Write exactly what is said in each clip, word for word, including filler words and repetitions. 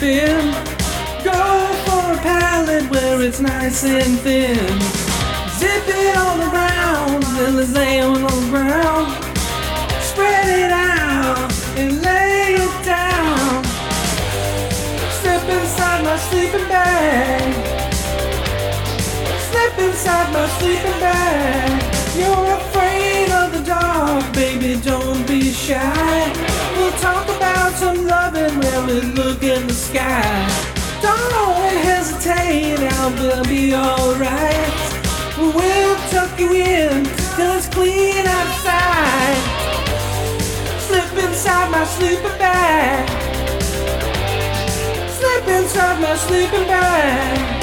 been. Go for a pallet where it's nice and thin. Zip it all around till it's laying on the ground. Spread it out and lay it down. Step inside my sleeping bag. Step inside my sleeping bag. You're afraid of the dark, baby, don't be shy. We'll talk about some loving when we look in the sky. Don't hesitate, I'll be alright. We'll tuck you in till it's clean outside. Slip inside my sleeping bag. Slip inside my sleeping bag.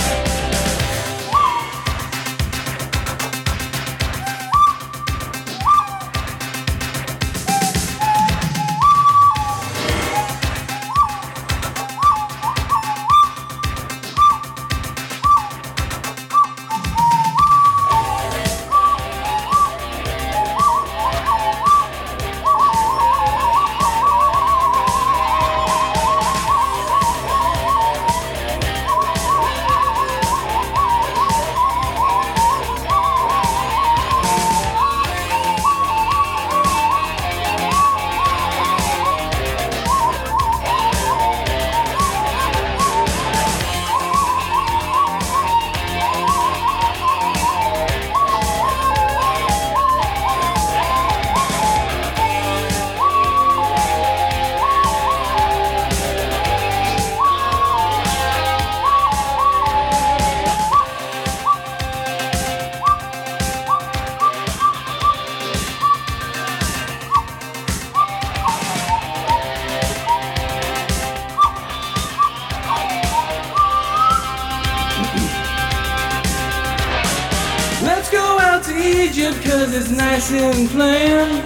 In plan.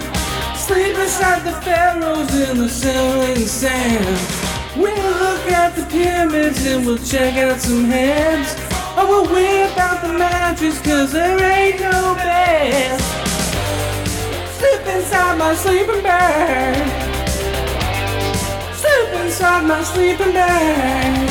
Sleep beside the pharaohs in the simmering sand. We'll look at the pyramids and we'll check out some heads. Oh, we'll whip out the mattress cause there ain't no bed. Slip inside my sleeping bag. Slip inside my sleeping bag.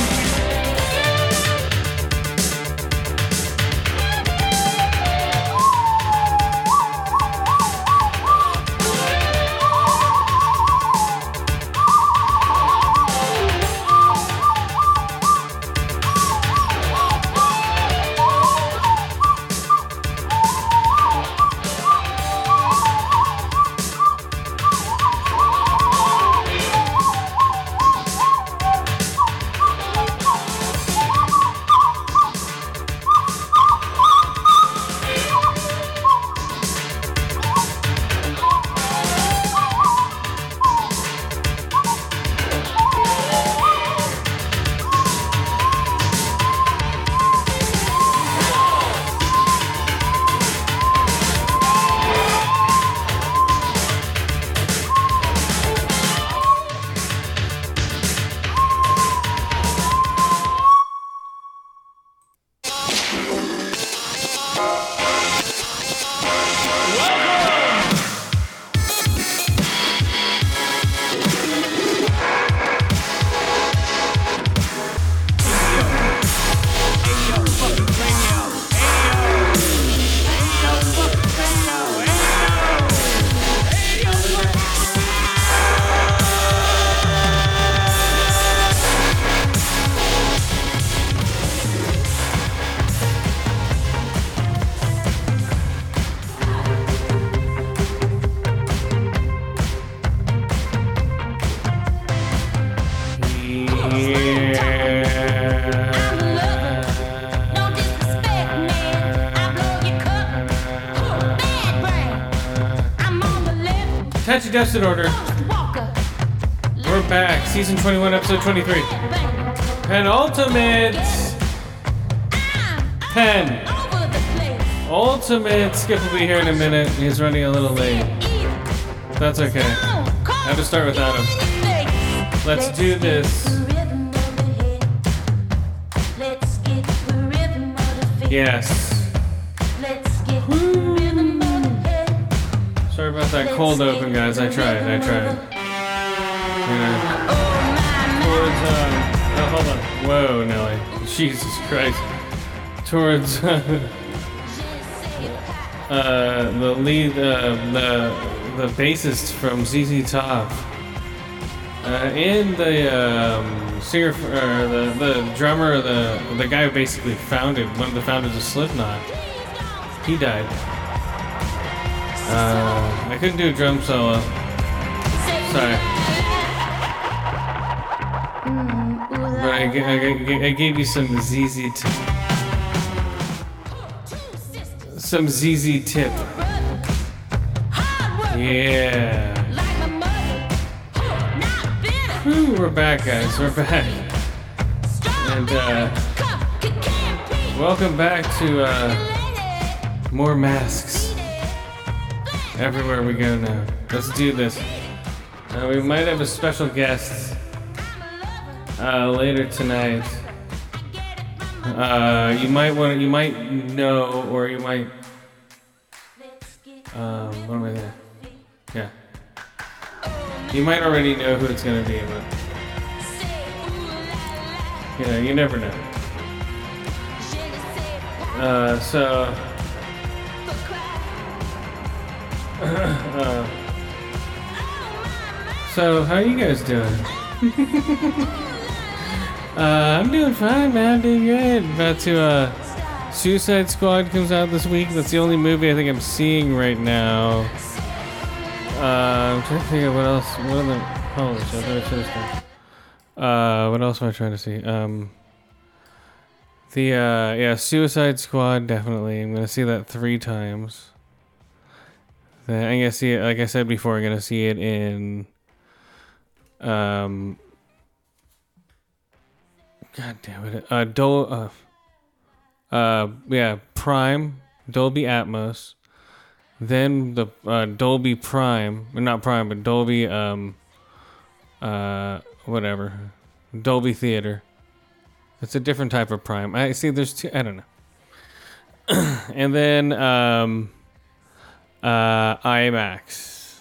Deficit order. We're back. Season twenty-one, episode twenty-three. Penultimate. Pen. Ultimate. Skip will be here in a minute. He's running a little late. That's okay. I have to start without him. Let's do this. Yes. Woo. Sorry about that cold open, guys. I tried. I tried. Yeah. Four times. Oh, hold on. Whoa, Nelly. Jesus Christ. Towards uh, uh, the lead, uh, the the bassist from Z Z Top, uh, and the um, singer, uh, the the drummer, the the guy who basically founded one of the founders of Slipknot. He died. Uh, I couldn't do a drum solo. Sorry. But I, I, I gave you some Z Z tip. Some Z Z tip. Yeah. Whew, we're back, guys. We're back. And, uh, welcome back to, uh, more masks. Everywhere we go now. Let's do this. Uh, we might have a special guest. Uh, later tonight, uh, you might want to, you might know, or you might, um, what am I there? Yeah. You might already know who it's going to be, but, you know, you never know. Uh, so, uh, so how are you guys doing? Uh, I'm doing fine, man. I'm doing good. About to, uh, Suicide Squad comes out this week. That's the only movie I think I'm seeing right now. Uh, I'm trying to figure out what else. What other? Holy shit! I've never seen this one. Uh, what else am I trying to see? Um, the uh, yeah, Suicide Squad definitely. I'm gonna see that three times. Then I'm gonna see it. Like I said before, I'm gonna see it in. Um. God damn it. Uh, Dol- uh, uh, yeah, Prime, Dolby Atmos, then the uh, Dolby Prime, or not Prime, but Dolby, um, uh, whatever, Dolby Theater. It's a different type of Prime. I see there's two, I don't know. And then, um, uh, IMAX.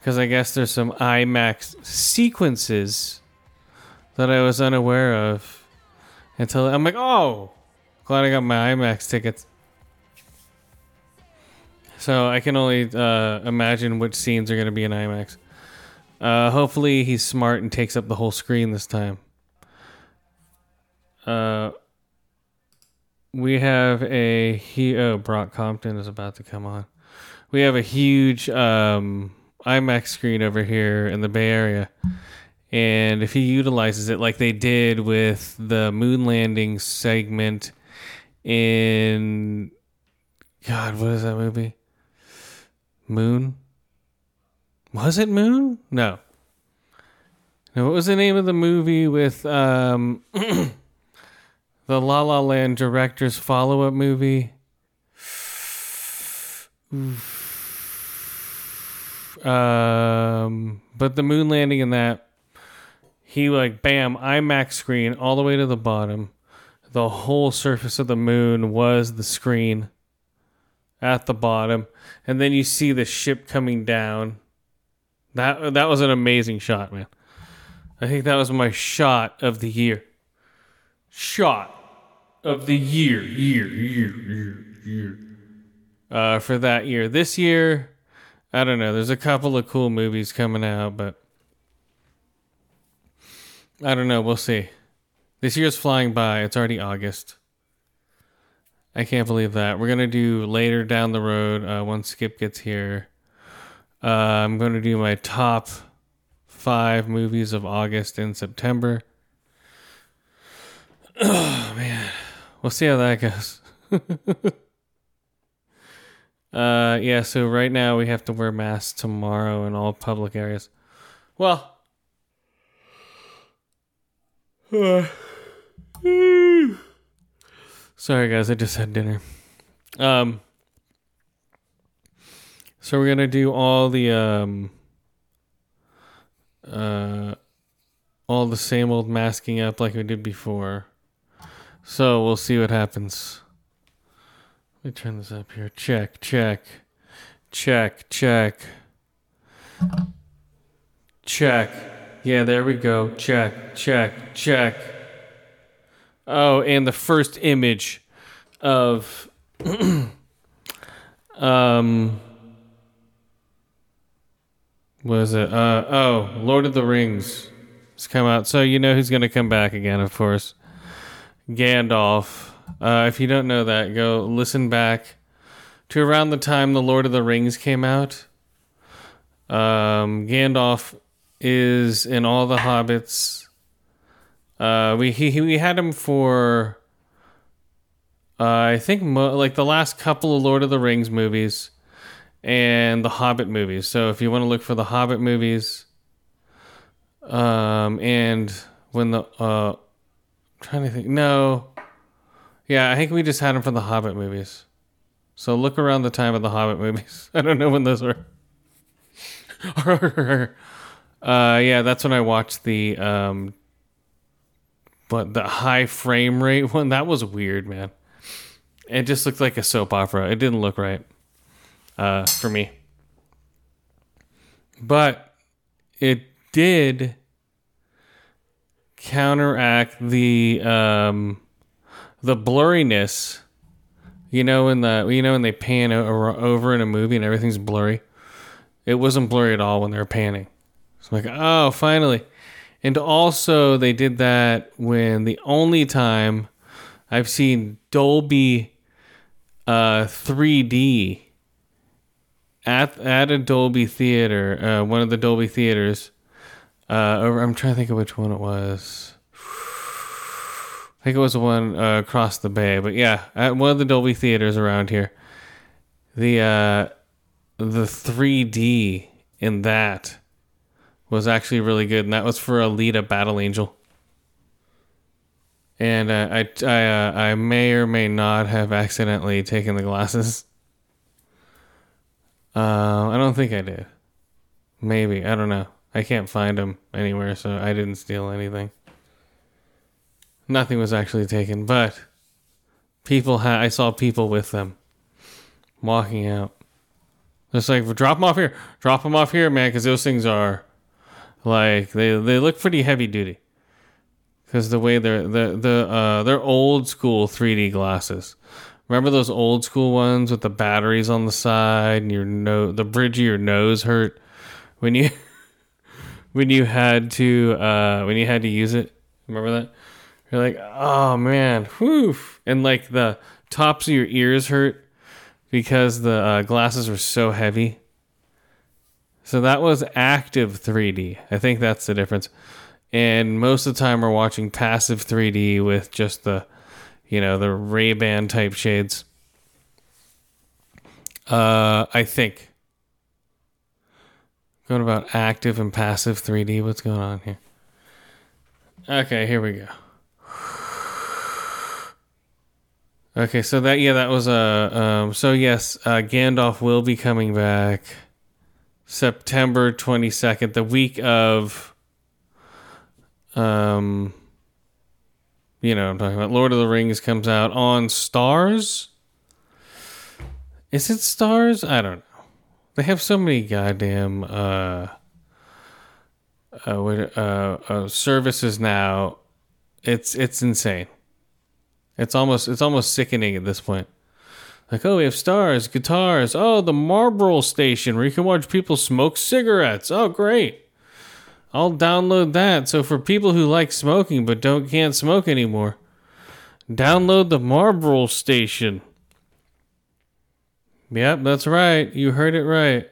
Because I guess there's some IMAX sequences that I was unaware of until I'm like, oh, glad I got my IMAX tickets. So I can only uh, imagine which scenes are going to be in IMAX. Uh, hopefully he's smart and takes up the whole screen this time. Uh, we have a he. Oh, Brock Compton is about to come on. We have a huge um, IMAX screen over here in the Bay Area. And if he utilizes it like they did with the moon landing segment in... God, what is that movie? Moon? Was it Moon? No. No, what was the name of the movie with um, the La La Land director's follow-up movie? Um, but the moon landing in that... He like, bam, IMAX screen all the way to the bottom. The whole surface of the moon was the screen at the bottom. And then you see the ship coming down. That that was an amazing shot, man. I think that was my shot of the year. Shot of the year, year, year, year, year. Uh, for that year. This year, I don't know. There's a couple of cool movies coming out, but I don't know. We'll see. This year's flying by. It's already August. I can't believe that. We're going to do later down the road, uh, once Skip gets here. Uh, I'm going to do my top five movies of August and September. Oh, man. We'll see how that goes. uh, yeah, so right now we have to wear masks tomorrow in all public areas. Well... Uh, sorry guys, I just had dinner. Um, so we're gonna do all the um, uh, all the same old masking up like we did before. So we'll see what happens. Let me turn this up here. Check, check, check, check, check. Yeah, there we go. Check, check, check. Oh, and the first image of um what is it? Uh oh, Lord of the Rings has come out. So you know who's gonna come back again, of course. Gandalf. Uh, if you don't know that, go listen back to around the time the Lord of the Rings came out. Um, Gandalf is in all the Hobbits. Uh, we he, we had him for uh, I think mo- like the last couple of Lord of the Rings movies and the Hobbit movies. So if you want to look for the Hobbit movies, um, and when the uh, I'm trying to think, no. Yeah, I think we just had him for the Hobbit movies. So look around the time of the Hobbit movies. I don't know when those were. uh, yeah, that's when I watched the, um, but the high frame rate one. That was weird, man. It just looked like a soap opera. It didn't look right uh, for me. But it did counteract the... Um, The blurriness, you know, when the you know when they pan over in a movie and everything's blurry, it wasn't blurry at all when they were panning. It's like, oh, finally. And also, they did that when the only time I've seen Dolby uh, three D at at a Dolby theater, uh, one of the Dolby theaters. Uh, over, I'm trying to think of which one it was. I think it was the one uh, across the bay, but yeah, at one of the Dolby theaters around here, the uh, the three D in that was actually really good, and that was for Alita: Battle Angel. And uh, I I, uh, I may or may not have accidentally taken the glasses. Uh, I don't think I did. Maybe, I don't know. I can't find them anywhere, so I didn't steal anything. Nothing was actually taken, but people ha- I saw people with them walking out. It's like, drop them off here. Drop them off here, man, because those things are, like, they, they look pretty heavy-duty. Because the way they're, the the uh, they're old-school three D glasses. Remember those old-school ones with the batteries on the side and your no- the bridge of your nose hurt when you when you had to uh, when you had to use it? Remember that? You're like, oh, man, whew. And, like, the tops of your ears hurt because the uh, glasses were so heavy. So that was active three D. I think that's the difference. And most of the time we're watching passive three D with just the, you know, the Ray-Ban type shades. Uh, I think. What about active and passive three D? What's going on here? Okay, here we go. Okay, so that, yeah, that was, uh, um, so yes, uh, Gandalf will be coming back September twenty-second, the week of, um, you know what I'm talking about, Lord of the Rings comes out on Stars? Is it Stars? I don't know. They have so many goddamn, uh, uh, uh, uh services now. It's, it's insane. It's almost it's almost sickening at this point. Like, oh, we have Stars, Guitars. Oh, the Marlboro station where you can watch people smoke cigarettes. Oh, great. I'll download that. So for people who like smoking but don't can't smoke anymore, download the Marlboro station. Yep, that's right. You heard it right.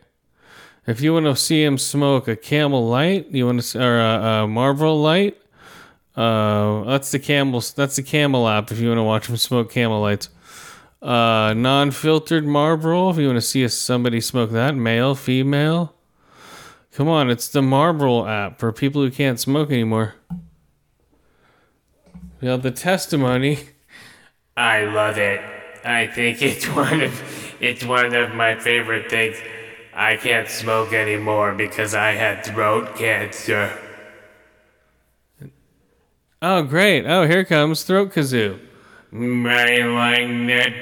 If you want to see him smoke a Camel Light, you want to or a, a Marlboro Light. Uh, that's the Camel. That's the Camel app. If you want to watch them smoke Camel Lights, uh, non-filtered Marlboro. If you want to see somebody smoke that, male, female, come on, it's the Marlboro app for people who can't smoke anymore. You know, the testimony. I love it. I think it's one of it's one of my favorite things. I can't smoke anymore because I had throat cancer. Oh, great. Oh, here comes Throat Kazoo. I like that.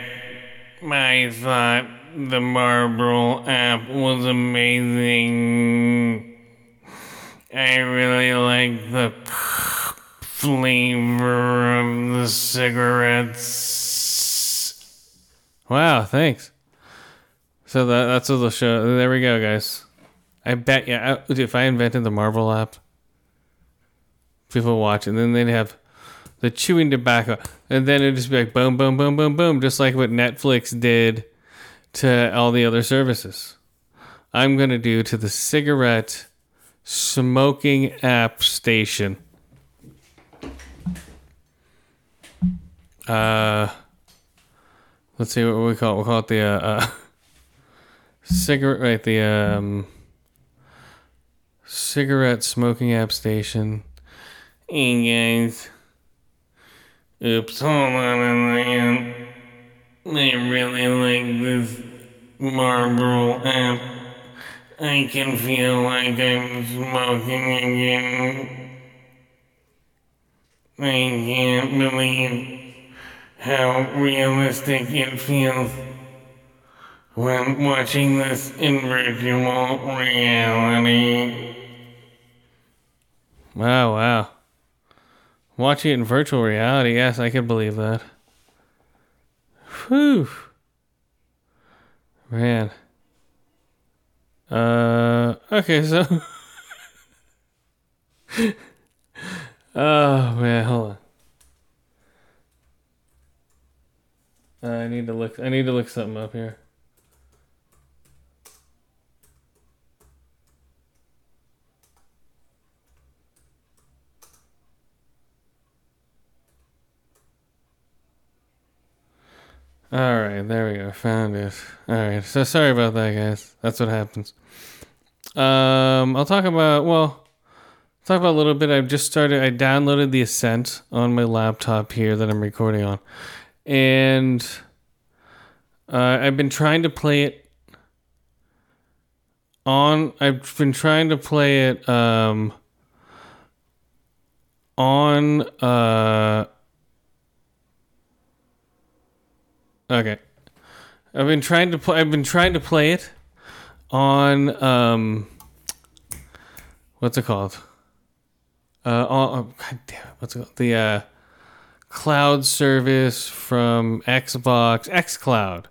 I thought the Marlboro app was amazing. I really like the flavor of the cigarettes. Wow, thanks. So that, that's what the show. There we go, guys. I bet, yeah, I, if I invented the Marvel app, people would watch it. And then they'd have the chewing tobacco. And then it'd just be like boom, boom, boom, boom, boom, just like what Netflix did to all the other services. I'm going to do to the cigarette smoking app station. Uh, let's see what we call it. We'll call it the uh, uh, cigarette, right? The um, cigarette smoking app station. Hey guys. Oops, hold on a minute. I really like this Marlboro app. I can feel like I'm smoking again. I can't believe how realistic it feels when watching this in virtual reality. Wow, wow. Watching it in virtual reality, yes, I can believe that. Whew. Man. Uh, okay, so. oh, man, hold on. I need to look, I need to look something up here. All right, there we go. Found it. All right, so sorry about that, guys. That's what happens. Um, I'll talk about well, talk about a little bit. I've just started. I downloaded The Ascent on my laptop here that I'm recording on, and uh, I've been trying to play it on. I've been trying to play it um, on. Uh, Okay, I've been trying to play. I've been trying to play it on um, what's it called? Uh, on, oh, God damn it! What's it called? The uh, cloud service from Xbox, xCloud,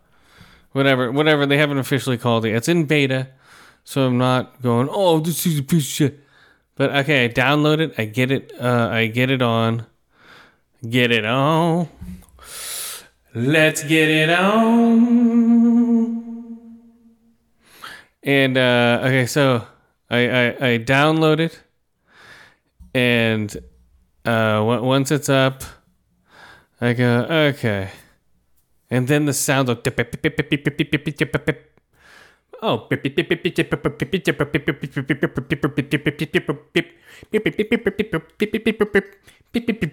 whatever, whatever. They haven't officially called it. It's in beta, so I'm not going. Oh, this is a piece of shit. But okay, I download it. I get it. Uh, I get it on. Get it on. Let's get it on. And, uh, okay, so I, I, I download it. And uh, w- once it's up, I go, okay. And then the sound of... Oh. Okay,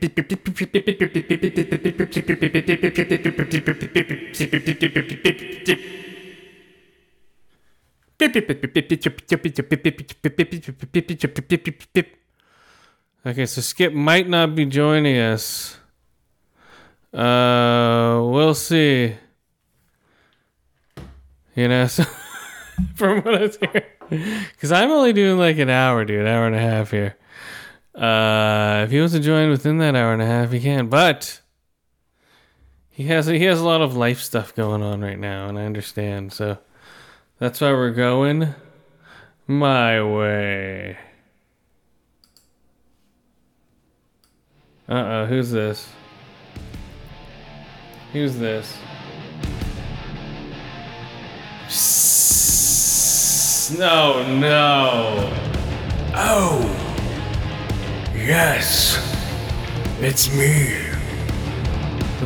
so Skip might not be joining us. Uh, we'll see. You know, so... From what I was hearing, because I'm only doing like an hour, dude, hour and a half here. Uh, if he wants to join within that hour and a half, he can. But he has he has a lot of life stuff going on right now, and I understand. So that's why we're going my way. Uh oh, who's this? Who's this? No, no. Oh, yes, it's me,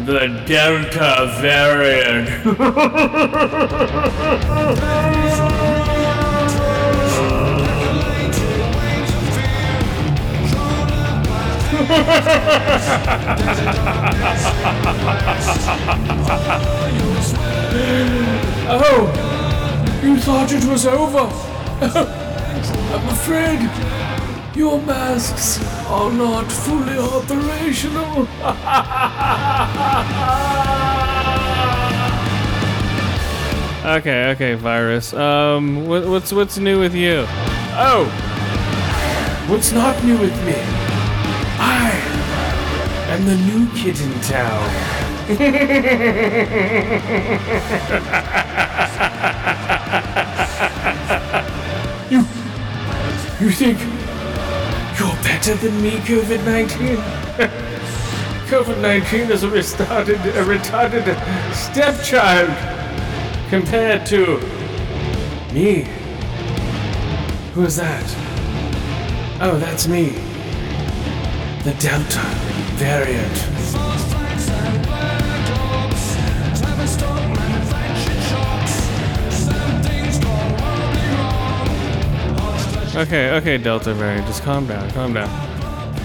the Delta variant. Oh. You thought it was over. I'm afraid your masks are not fully operational. okay, okay, virus. Um, what, what's what's new with you? Oh, What's not new with me? I am the new kid in town. you, you think you're better than me, COVID nineteen? COVID nineteen is a retarded, a retarded stepchild compared to me. Who is that? Oh, that's me. The Delta variant. Okay, okay, Delta variant. Just calm down, calm down.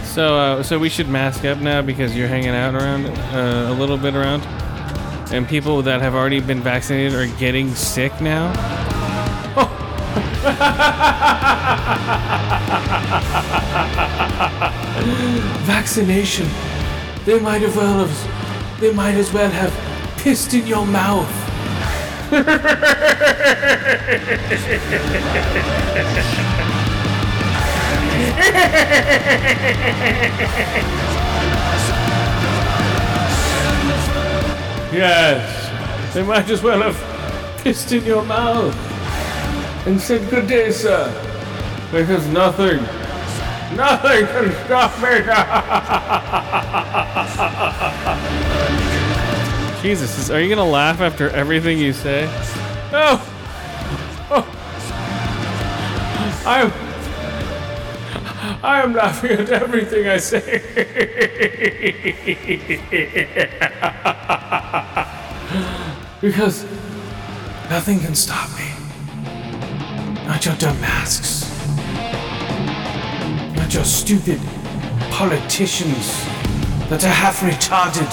So, uh, so we should mask up now because you're hanging out around uh, a little bit around, and people that have already been vaccinated are getting sick now. Oh. Vaccination. They might as well have. They might as well have pissed in your mouth. Yes, they might as well have pissed in your mouth and said, "Good day, sir," because nothing, nothing can stop me. Jesus, are you gonna laugh after everything you say? No. Oh, I'm. I am laughing at everything I say. Because nothing can stop me. Not your dumb masks. Not your stupid politicians that are half retarded.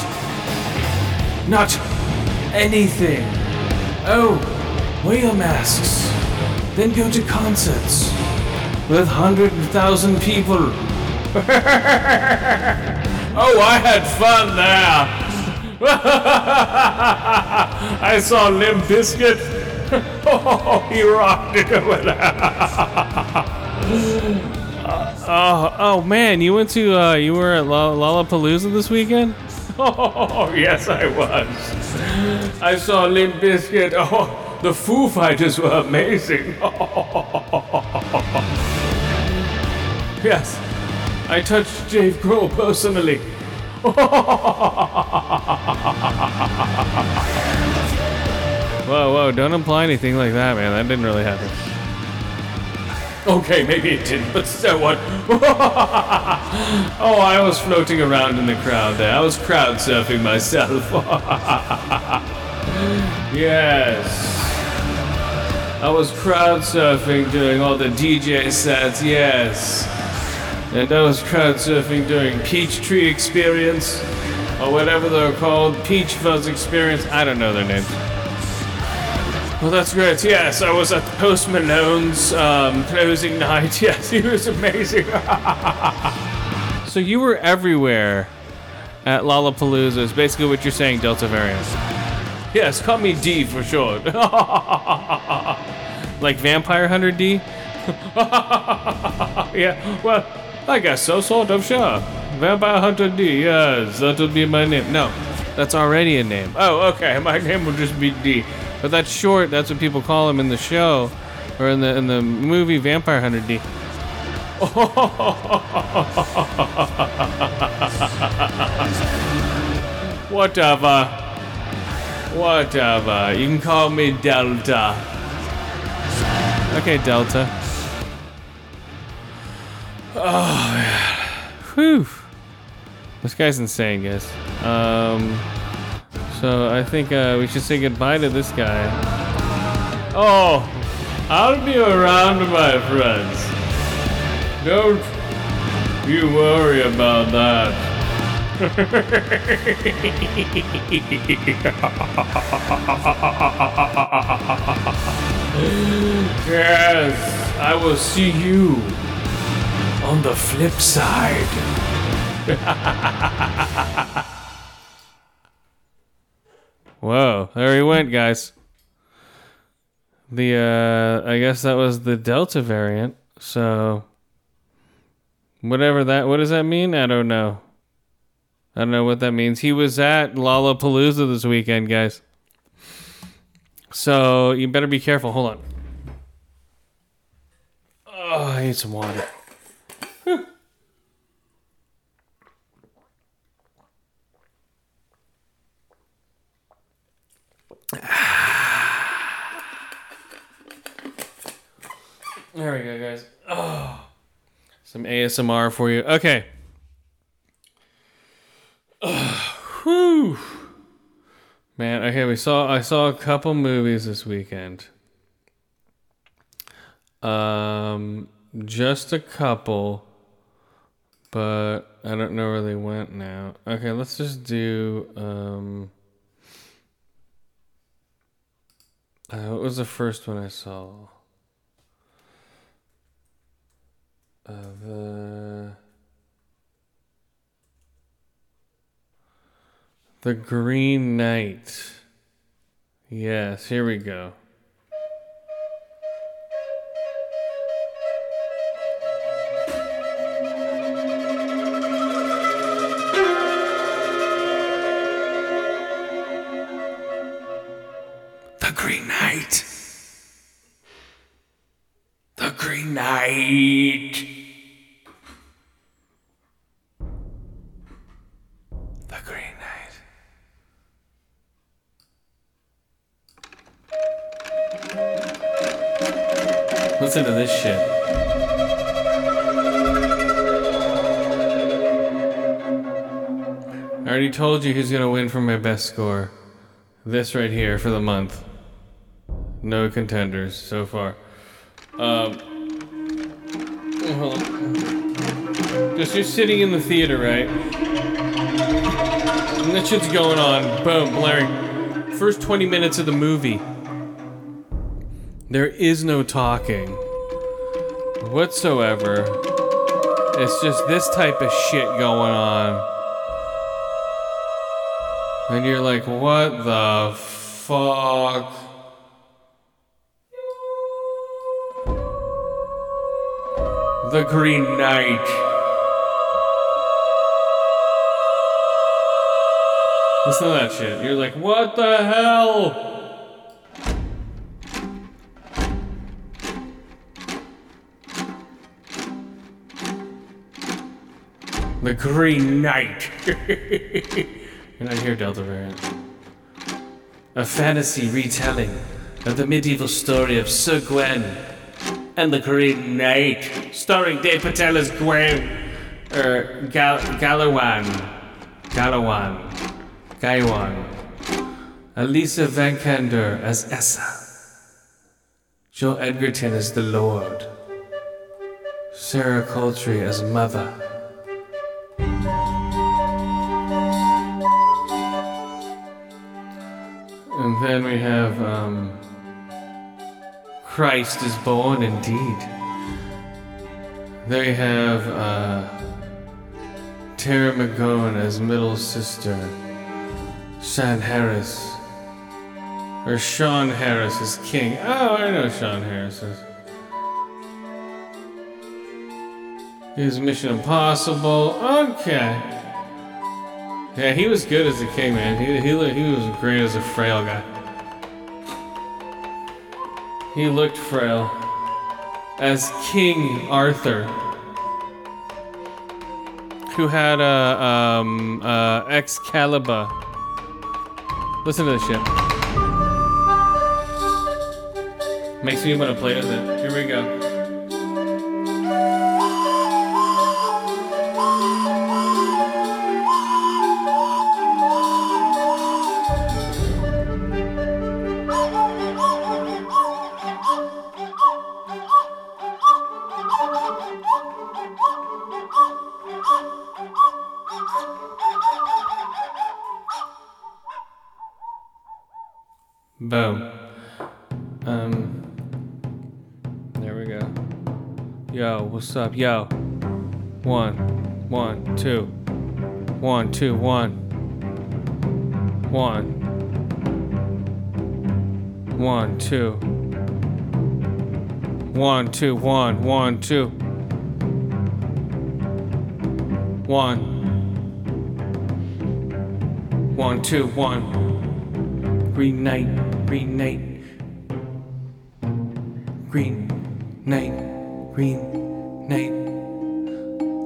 Not anything. Oh, wear your masks. Then go to concerts. With hundred thousand people. Oh, I had fun there. I saw Limp Bizkit. Oh, he rocked it over there. uh, oh, oh man, you went to uh, you were at Lollapalooza this weekend? Oh yes, I was. I saw Limp Bizkit. Oh, the Foo Fighters were amazing. Yes, I touched Dave Grohl personally. Whoa, whoa, don't imply anything like that, man. That didn't really happen. Okay, maybe it didn't, but so what? Oh, I was floating around in the crowd there. I was crowd surfing myself. Yes. I was crowd surfing doing all the D J sets, yes. And I was crowd surfing doing Peachtree Experience, or whatever they're called, Peach Fuzz Experience, I don't know their names. Well, that's great, yes, I was at Post Malone's um, closing night, yes, he was amazing. So you were everywhere at Lollapalooza, is basically what you're saying, Delta variant. Yes, call me D for short. Like Vampire Hunter D? Yeah, well, I guess so, sort of, sure. Vampire Hunter D, yes, that'll be my name. No, that's already a name. Oh, okay, my name will just be D. But that's short, that's what people call him in the show, or in the in the movie Vampire Hunter D. Whatever. Whatever. You can call me Delta. Okay, Delta. Oh, man. Whew. This guy's insane, guys. Um, so I think uh, we should say goodbye to this guy. Oh, I'll be around, my friends. Don't you worry about that. Yes, I will see you on the flip side. Whoa, there he went, guys. The uh I guess that was the Delta variant, so Whatever that, what does that mean? I don't know. I don't know what that means. He was at Lollapalooza this weekend, guys. So you better be careful. Hold on. Oh, I need some water. Whew. There we go, guys. Oh, some A S M R for you. Okay. Oh, whew. Man, okay, we saw I saw a couple movies this weekend. Um, just a couple, but I don't know where they went now. Okay, let's just do um uh, what was the first one I saw? Uh, the The Green Knight. Yes, here we go. The Green Knight. The Green Knight. Listen to this shit. I already told you who's gonna win for my best score. This right here for the month. No contenders so far. Um, hold on. Just you're sitting in the theater, right? And that shit's going on. Boom, blaring. First twenty minutes of the movie. There is no talking whatsoever. It's just this type of shit going on. And you're like, what the fuck? The Green Knight. Listen to that shit. You're like, what the hell? The Green Knight. You're not here, Delta Variant. A fantasy retelling of the medieval story of Sir Gwen and the Green Knight, starring Dave Patel as Gwen, or Gal- Galawan, Galawan, Gaiwan, Alicia Vikander as Essa, Joel Edgerton as the Lord, Sarah Coltry as Mother. And then we have um, Christ is Born Indeed. There you have uh, Tara McGowan as middle sister. Sean Harris. Or Sean Harris is king. Oh, I know Sean Harris is. He's Mission Impossible. Okay. Yeah, he was good as a king, man. He he he was great as a frail guy. He looked frail. As King Arthur, who had a um uh Excalibur. Listen to this shit. Makes me want to play with it. Here we go. Boom. Um, there we go. Yo, what's up? Yo. One, one, two. One, two, one. One. One, two. One, two, one, one, two. One. One, two, one. Green Knight, Green Knight. Green Knight, Green Knight.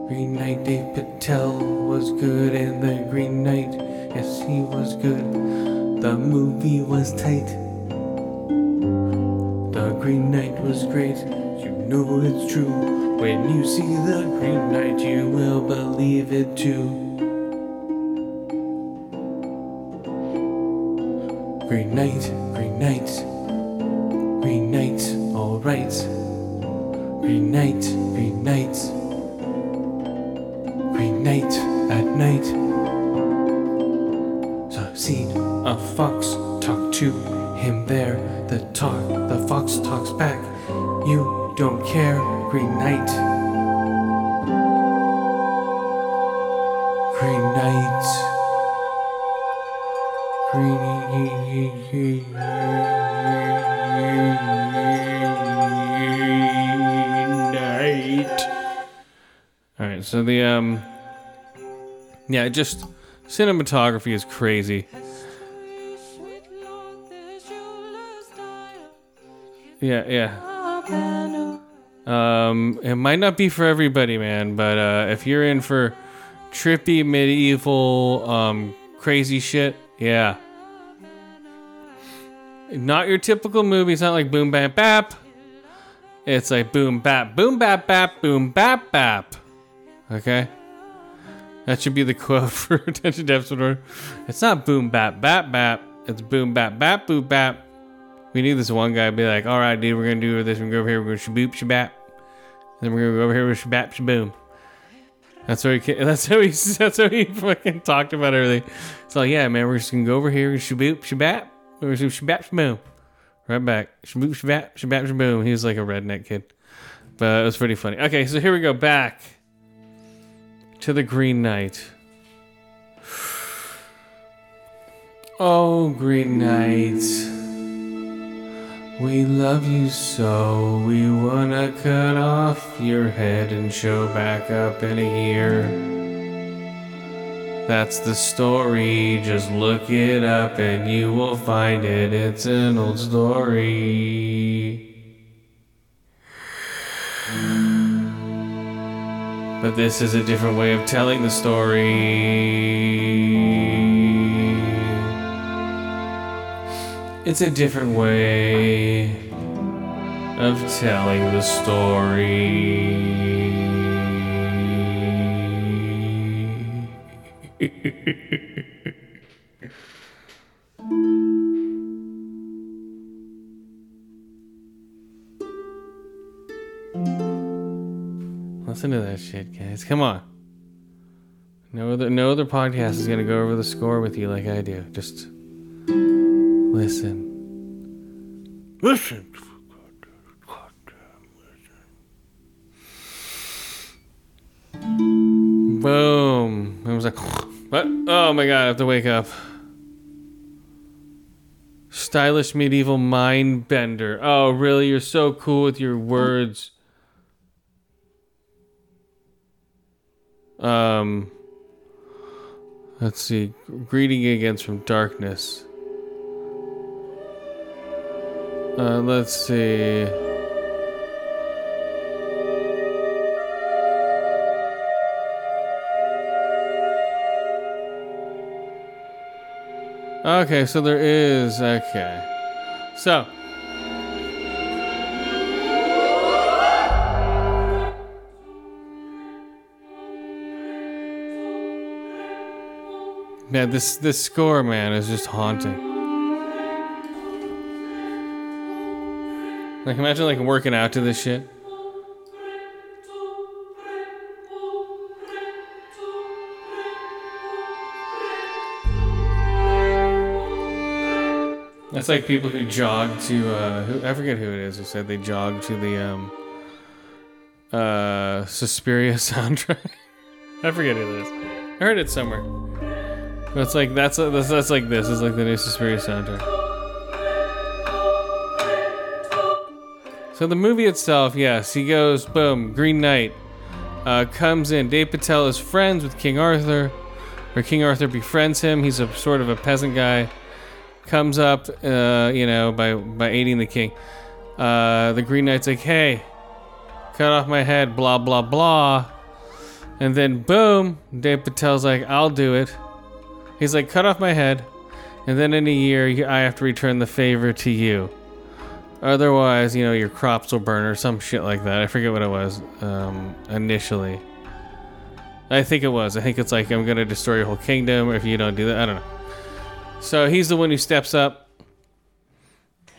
Green Knight, Dave Patel was good in The Green Knight. Yes, he was good. The movie was tight. The Green Knight was great. You know it's true. When you see The Green Knight, you will believe it too. Green Knight, Green Knight. Green Knight, alright. Green Knight, Green Knight. Green Knight at night. So I've seen a fox talk to him there. The talk, the fox talks back. You don't care, Green Knight. Green Knight. Green Knight. All right, so the um, yeah, just cinematography is crazy. Yeah, yeah. Um, it might not be for everybody, man, but uh, if you're in for trippy medieval, um, crazy shit, yeah. Not your typical movie. It's not like boom bap bap. It's like boom bap boom bap bap boom bap bap. Okay, that should be the quote for Attention Deficit Order. It's not boom bap bap bap. It's boom bap bap boom bap. We knew this one guy would be like, all right, dude, we're going to do this. We're going to go over here. We're going to shaboop, shabap. And then we're going to go over here with shabap, shaboom. That's how he, that's how he, that's how he fucking talked about everything. It's like, yeah, man, we're just going to go over here and shaboop, shabap. We're going to shabap, shaboom. Right back. Shaboop, shabap, shabap, shaboom. He was like a redneck kid. But it was pretty funny. Okay, so here we go. Back to The Green Knight. Oh, Green Knight. We love you so, we wanna cut off your head and show back up in a year. That's the story, just look it up and you will find it, it's an old story. But this is a different way of telling the story. It's a different way of telling the story. Listen to that shit, guys. Come on. No other, no other podcast is going to go over the score with you like I do. Just... Listen. Listen. Boom. I was like, what? Oh my god, I have to wake up. Stylish medieval mind bender. Oh, really? You're so cool with your words. Um. Let's see. Greeting against from darkness. Uh, let's see. Okay, so there is. Okay. So. Yeah, this, this score, man, is just haunting. Like, imagine, like, working out to this shit. That's like people who jog to, uh, who, I forget who it is who said they jog to the, um, uh, Suspiria soundtrack. I forget who it is. I heard it somewhere. That's like, that's, that's, that's like this. It's like the new Suspiria soundtrack. So the movie itself, yes, he goes, boom, Green Knight. uh, comes in. Dave Patel is friends with King Arthur, or King Arthur befriends him. He's a sort of a peasant guy. Comes up, uh, you know, by, by aiding the king. Uh, the Green Knight's like, hey, cut off my head, blah, blah, blah. And then, boom, Dave Patel's like, I'll do it. He's like, cut off my head, and then in a year, I have to return the favor to you. Otherwise, you know, your crops will burn or some shit like that. I forget what it was um, initially. I think it was. I think it's like, I'm going to destroy your whole kingdom if you don't do that. I don't know. So he's the one who steps up,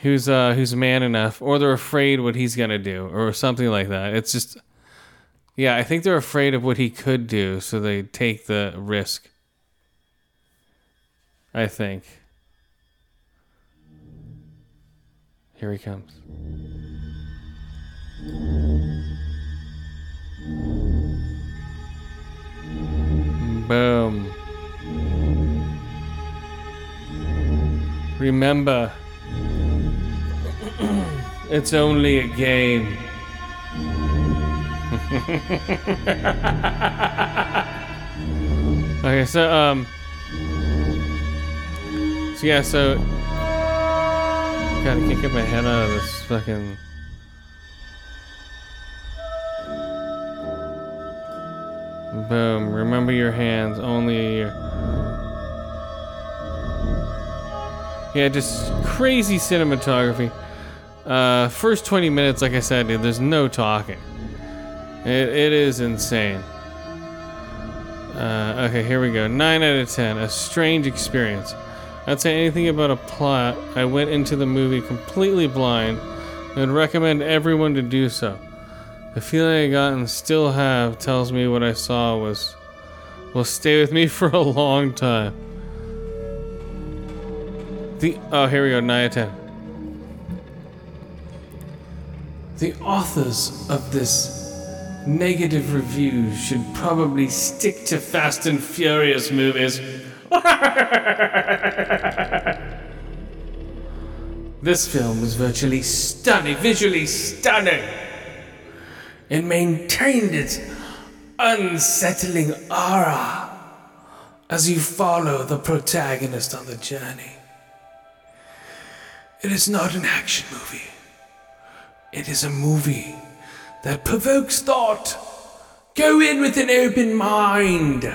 who's uh, who's man enough, or they're afraid what he's going to do, or something like that. It's just, yeah, I think they're afraid of what he could do, so they take the risk, I think. Here he comes. Boom. Remember, it's only a game. Okay, so, um, so yeah, so, God, I can't get my head out of this fucking, boom, remember your hands, only a year. Yeah, just crazy cinematography. Uh, first twenty minutes, like I said, dude, there's no talking. It, it is insane. Uh, okay, here we go. nine out of ten. A strange experience. I'd say anything about a plot. I went into the movie completely blind and recommend everyone to do so. The feeling I got and still have tells me what I saw was will stay with me for a long time. The, oh, here we go, nine out of ten. The authors of this negative review should probably stick to Fast and Furious movies. This film was virtually stunning, visually stunning, and maintained its unsettling aura as you follow the protagonist on the journey. It is not an action movie. It is a movie that provokes thought. Go in with an open mind,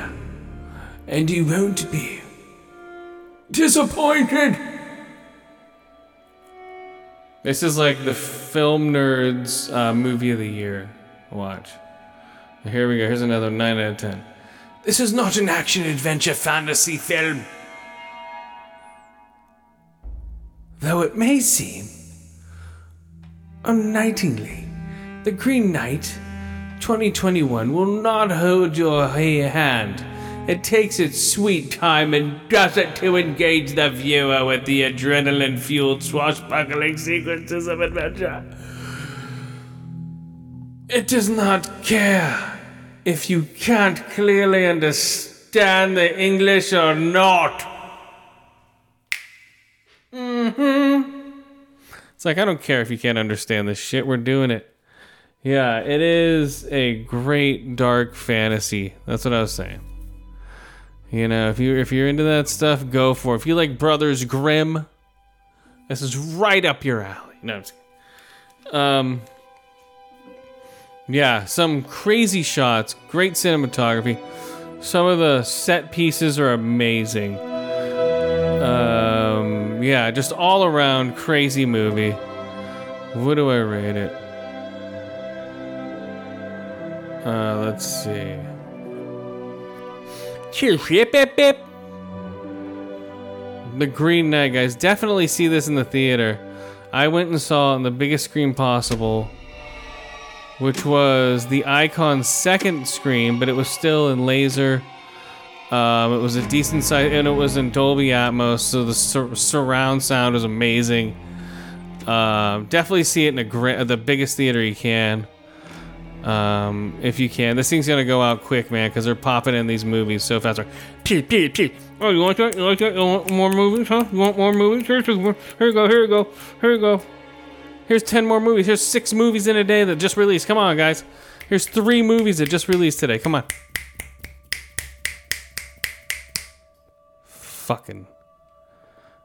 and you won't be disappointed. This is like the film nerds uh, movie of the year. Watch. Here we go. Here's another nine out of ten. This is not an action adventure fantasy film. Though it may seem unnightingly, The Green Knight twenty twenty-one will not hold your hand. It takes its sweet time and does it to engage the viewer with the adrenaline-fueled swashbuckling sequences of adventure. It does not care if you can't clearly understand the English or not. Mm-hmm. It's like, I don't care if you can't understand this shit. We're doing it. Yeah, it is a great dark fantasy. That's what I was saying. You know, if you if you're into that stuff, go for it. If you like Brothers Grimm, this is right up your alley. No, I'm just kidding. Um, yeah, some crazy shots, great cinematography. Some of the set pieces are amazing. Um, yeah, just all around crazy movie. What do I rate it? Uh, let's see. The Green Knight, guys. Definitely see this in the theater. I went and saw it on the biggest screen possible, which was the Icon's second screen, but it was still in laser. Um, it was a decent size, and it was in Dolby Atmos, so the sur- surround sound was amazing. Um, definitely see it in a gra- the biggest theater you can, um, if you can. This thing's gonna go out quick, man, because they're popping in these movies so fast. Pee, pee, pee. Oh, you want that? You like that? You want more movies, huh? You want more movies? Here's more. Here you go. Here you go. Here you go. Here's ten more movies. Here's six movies in a day that just released. Come on, guys. Here's three movies that just released today. Come on. Fucking.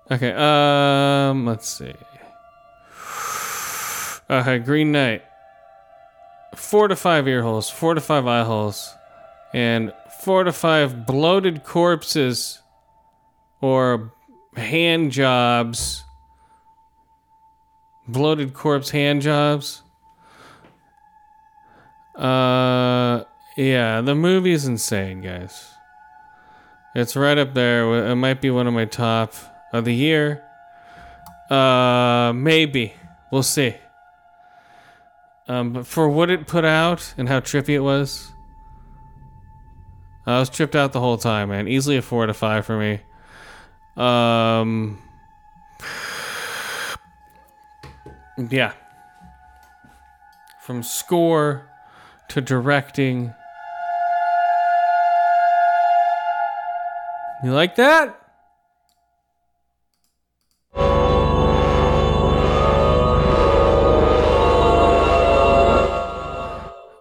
Okay, um, let's see. Okay, Green Knight. Four to five ear holes, four to five eye holes, and four to five bloated corpses or hand jobs. Bloated corpse hand jobs. Uh, yeah, the movie's insane, guys. It's right up there. It might be one of my top of the year. Uh, maybe. We'll see. Um, but for what it put out and how trippy it was, I was tripped out the whole time, man. Easily a four to five for me. Um, yeah. From score to directing. You like that?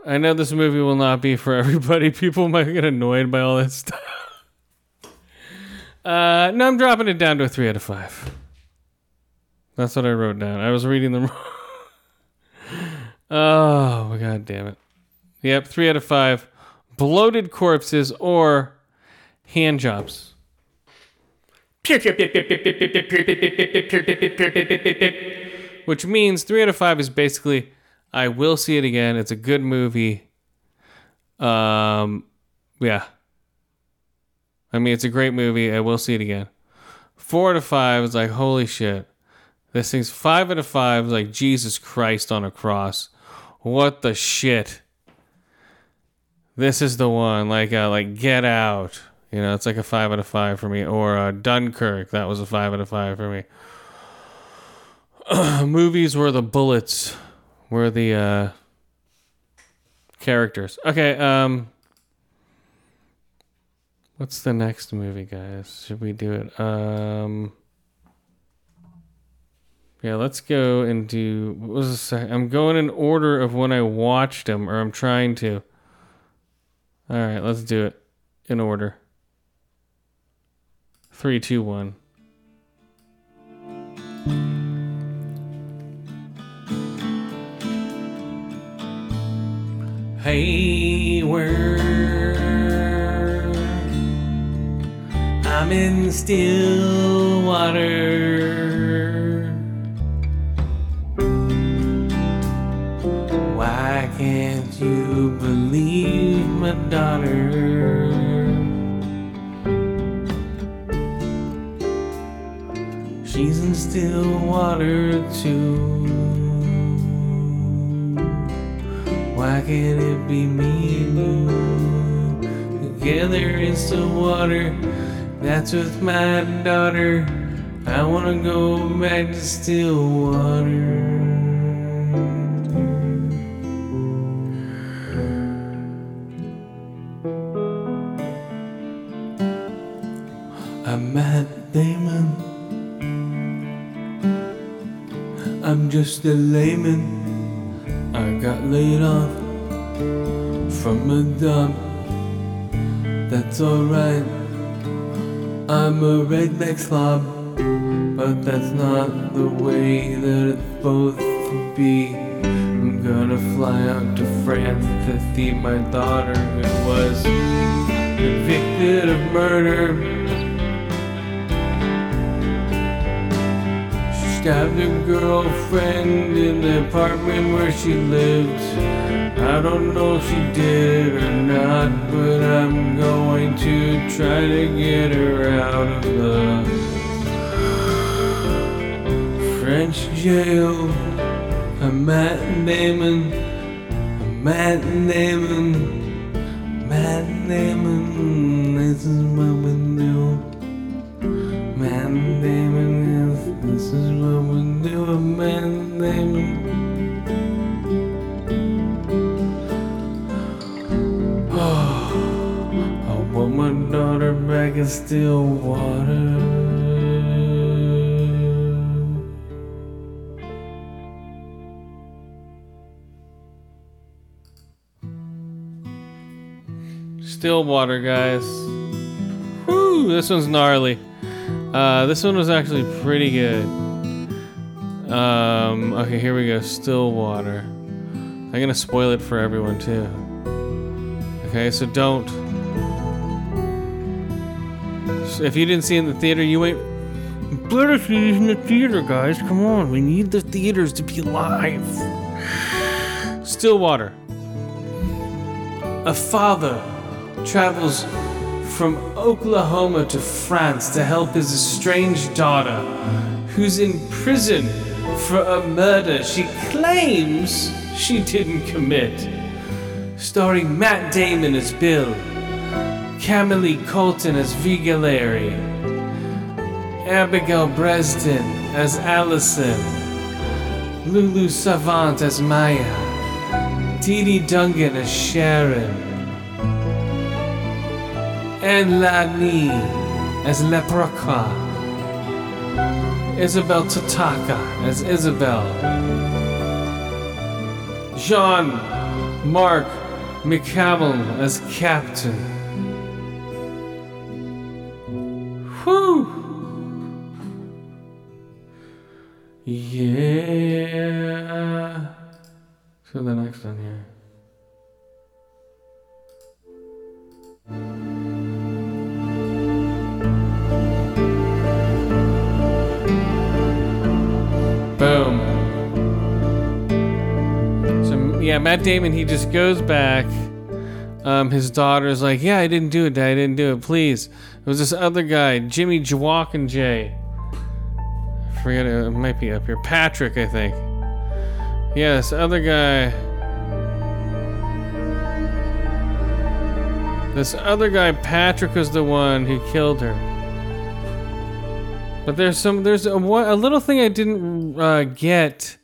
I know this movie will not be for everybody. People might get annoyed by all that stuff. Uh, no, I'm dropping it down to a three out of five. That's what I wrote down. I was reading the wrong. Oh, my God damn it. Yep, three out of five. Bloated corpses or hand jobs. Which means three out of five is basically... I will see it again. It's a good movie. Um, yeah. I mean, it's a great movie. I will see it again. Four out of five is like, holy shit. This thing's five out of five is like, Jesus Christ on a cross. What the shit? This is the one. Like, uh, like Get Out. You know, it's like a five out of five for me. Or uh, Dunkirk. That was a five out of five for me. Movies were the bullets... were the uh, characters. Okay, um... what's the next movie, guys? Should we do it? Um... Yeah, let's go and do... What was the second? I'm going in order of when I watched them, or I'm trying to. Alright, let's do it. In order. Three, two, one. Hayward, I'm in Stillwater. Why can't you believe my daughter? She's in Stillwater too. Why can't it be me and you? Together in Stillwater, that's with my daughter. I wanna go back to Stillwater. I'm Matt Damon. I'm just a layman. I got laid off from a job, that's alright. I'm a redneck slob, but that's not the way that it's supposed to be. I'm gonna fly out to France to see my daughter who was convicted of murder. Stabbed a girlfriend in the apartment where she lived. I don't know if she did or not, but I'm going to try to get her out of the French jail. I'm Matt Damon. I'm Matt Damon. Matt Damon. This is what we do. Matt Damon. This is what we do, a man named. Oh, I want my daughter back in Stillwater. Stillwater, guys. Whew, this one's gnarly. Uh, this one was actually pretty good. Um, okay, here we go. Stillwater. I'm going to spoil it for everyone, too. Okay, so don't. If you didn't see it in the theater, you ain't. Better see it in the theater, guys. Come on, we need the theaters to be alive. Stillwater. A father travels from Oklahoma to France to help his estranged daughter, who's in prison for a murder she claims she didn't commit. Starring Matt Damon as Bill, Camille Colton as Vigilary, Abigail Breslin as Allison, Lulu Savant as Maya, Dee Dee Dungan as Sharon, and Lani as Leprechaun, Isabel Tataka as Isabel, Jean Mark McCammell as Captain. Whew! Yeah. So the next one here. Boom. So yeah, Matt Damon, he just goes back. Um, his daughter's like, yeah, I didn't do it, Dad. I didn't do it. Please. It was this other guy, Jimmy Jwakin Jay. I forget, it might be up here. Patrick, I think. Yeah, this other guy. This other guy, Patrick, was the one who killed her. But there's some, there's a, a little thing I didn't uh, get.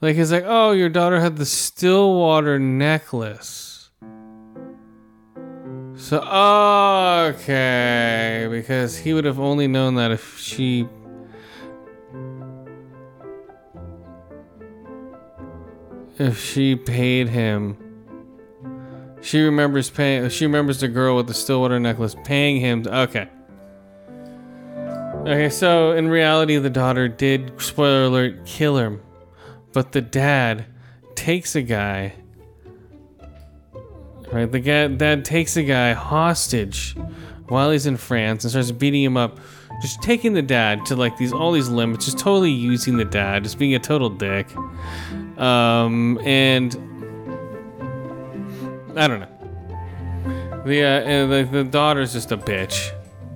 Like, it's like, oh, your daughter had the Stillwater necklace. So, okay, because he would have only known that if she. If she paid him, she remembers paying. She remembers the girl with the Stillwater necklace paying him. To, okay. Okay, so in reality, the daughter did, spoiler alert, kill him, but the dad takes a guy. Right, the dad takes a guy hostage while he's in France and starts beating him up, just taking the dad to like these all these limits, just totally using the dad, just being a total dick. Um, and I don't know. The, uh, the the daughter's just a bitch,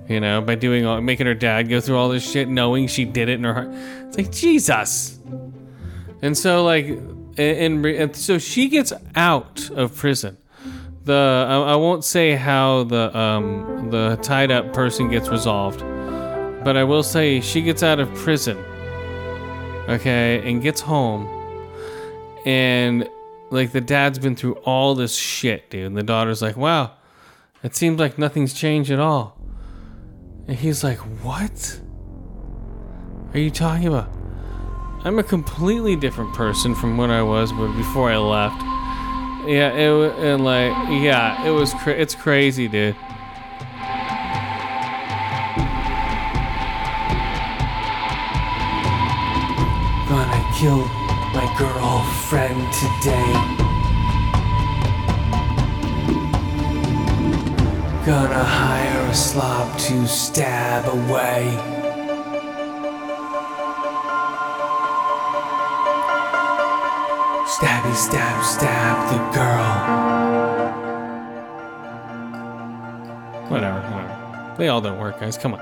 you know, by doing all, making her dad go through all this shit, knowing she did it in her heart. It's like Jesus. And so like, and, and, and so she gets out of prison. The I, I won't say how the um the tied up person gets resolved, but I will say she gets out of prison. Okay, and gets home. And, like, the dad's been through all this shit, dude. And the daughter's like, wow, it seems like nothing's changed at all. And he's like, what are you talking about? I'm a completely different person from what I was before I left. Yeah, it, and, like, yeah, it was, cra- it's crazy, dude. God, I killed my girlfriend today. Gonna hire a slob to stab away. Stabby, stab, stab the girl. Whatever, whatever. They all don't work, guys. Come on.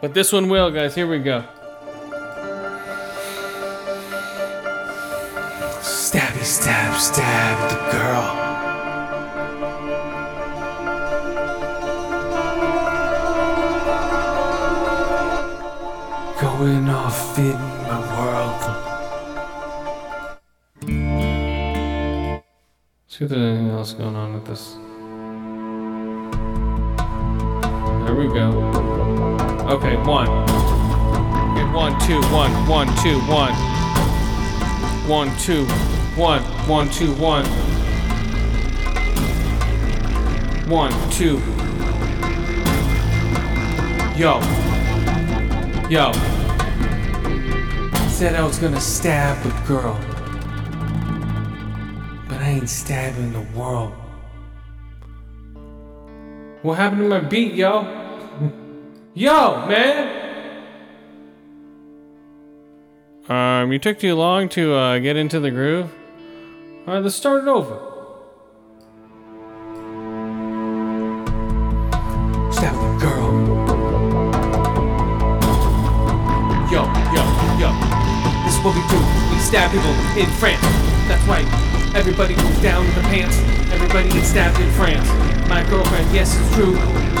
But this one will, guys. Here we go. Stabby, stab, stab the girl. Going off in my world. See if there's anything else going on with this. There we go. Okay, one. Okay, one, two, one, one, two, one. One, two. One, one, two, one. One, two. Yo. Yo. Said I was gonna stab a girl. But I ain't stabbing the world. What happened to my beat, yo? Yo, man! Um, you took too long to uh, get into the groove. All right, let's start it over. Stab the girl. Yo, yo, yo. This is what we do. We stab people in France. That's right. Everybody goes down in the pants. Everybody gets stabbed in France. My girlfriend, yes, it's true.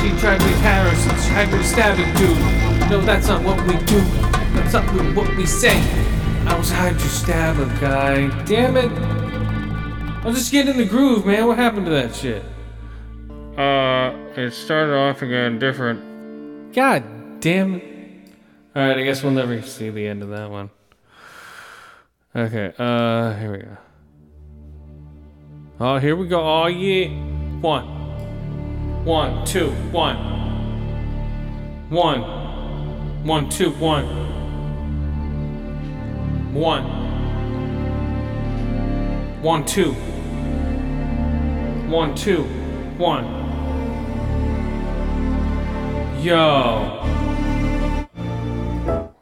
She tried me in Paris and she tried me to stab a dude. No, that's not what we do. That's up with what we say. I was hired to stab a guy. Damn it. I'll just get in the groove, man. What happened to that shit? Uh, it started off again different. God damn it. Alright, I guess we'll never see the end of that one. Okay, uh, here we go. Oh, here we go. Oh, yeah. One. One, two, one. One. One, two, one. One. One, two. One, two. One. Yo.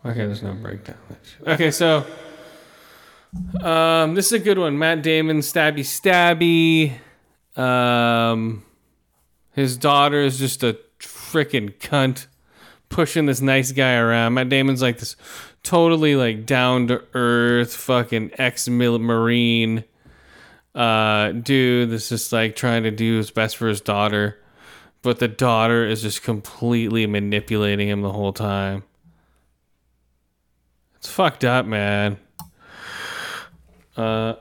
Okay, there's no breakdown. Okay, so. Um, this is a good one. Matt Damon, stabby, stabby. Um, his daughter is just a freaking cunt pushing this nice guy around. Matt Damon's like this. Totally like down to earth, fucking ex Marine uh, dude that's just like trying to do his best for his daughter, but the daughter is just completely manipulating him the whole time. It's fucked up, man. Uh,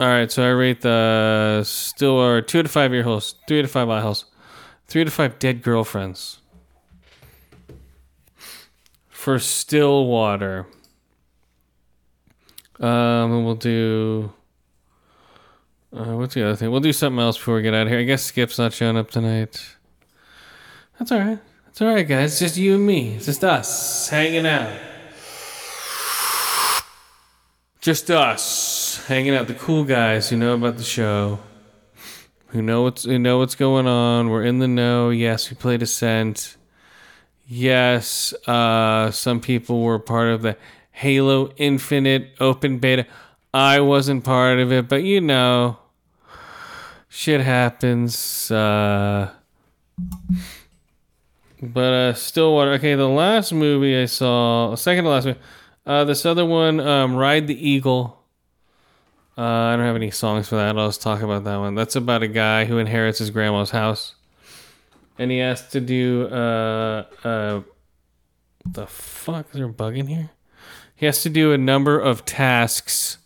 all right, so I rate the Stillwater two to five ear holes, three to five eye holes, three to five dead girlfriends. For Stillwater. Um, and we'll do... Uh, what's the other thing? We'll do something else before we get out of here. I guess Skip's not showing up tonight. That's alright. That's alright, guys. It's just you and me. It's just us hanging out. Just us hanging out. The cool guys who know about the show. Who know what's, who know what's going on. We're in the know. Yes, we play Descent. Yes, uh, some people were part of the Halo Infinite open beta. I wasn't part of it, but you know, shit happens. Uh, but uh, Stillwater. Okay, the last movie I saw, second to last movie, uh, this other one, um, Ride the Eagle. Uh, I don't have any songs for that. I'll just talk about that one. That's about a guy who inherits his grandma's house. And he asked to do, uh, uh, the fuck? Is there a bug in here? He has to do a number of tasks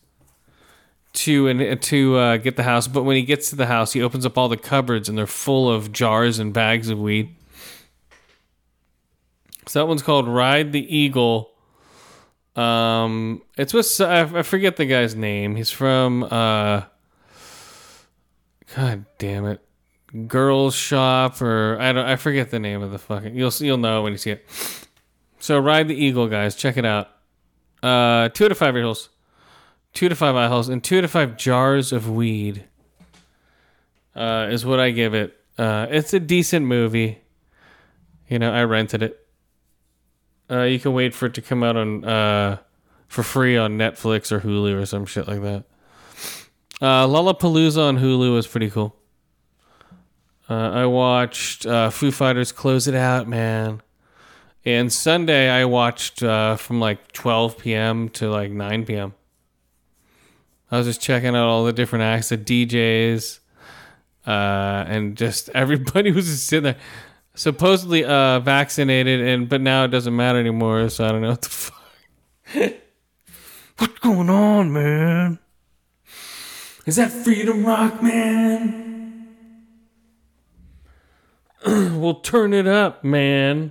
to and to uh, get the house. But when he gets to the house, he opens up all the cupboards, and they're full of jars and bags of weed. So that one's called Ride the Eagle. Um, it's with, I forget the guy's name. He's from, uh, God damn it. Girls Shop, or I don't, I forget the name of the fucking. You'll you'll know when you see it. So Ride the Eagle, guys, check it out. Uh, two to five ear holes, two to five eye holes, and two to five jars of weed. Uh, is what I give it. Uh, it's a decent movie. You know, I rented it. Uh, you can wait for it to come out on uh for free on Netflix or Hulu or some shit like that. Uh, Lollapalooza on Hulu is pretty cool. Uh, I watched uh, Foo Fighters close it out, man. And Sunday I watched uh, from like twelve p.m. to like nine p.m. I was just checking out all the different acts, the D Js, uh, and just everybody was just sitting there, supposedly uh, vaccinated, and but now it doesn't matter anymore. So I don't know what the fuck. What's going on, man? Is that Freedom Rock, man? We'll turn it up, man.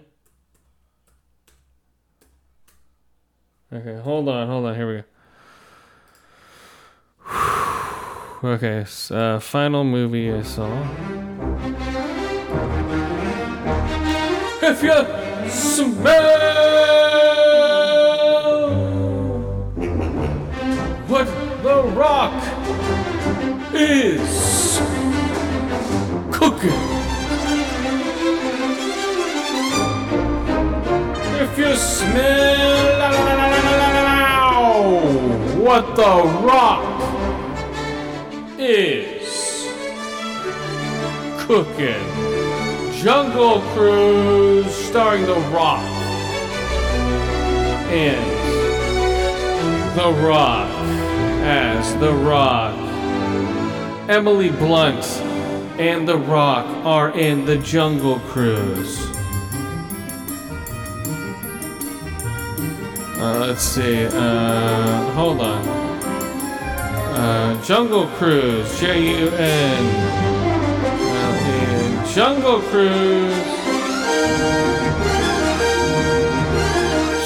Okay, hold on, hold on. Here we go. okay. Uh, final movie I saw. If you smell what the Rock is cooking. If you smell what the Rock is cooking. Jungle Cruise starring the Rock and the Rock as the Rock. Emily Blunt and the Rock are in the Jungle Cruise. Uh, let's see, uh, hold on. Uh, Jungle Cruise, J U N. Uh, Jungle Cruise.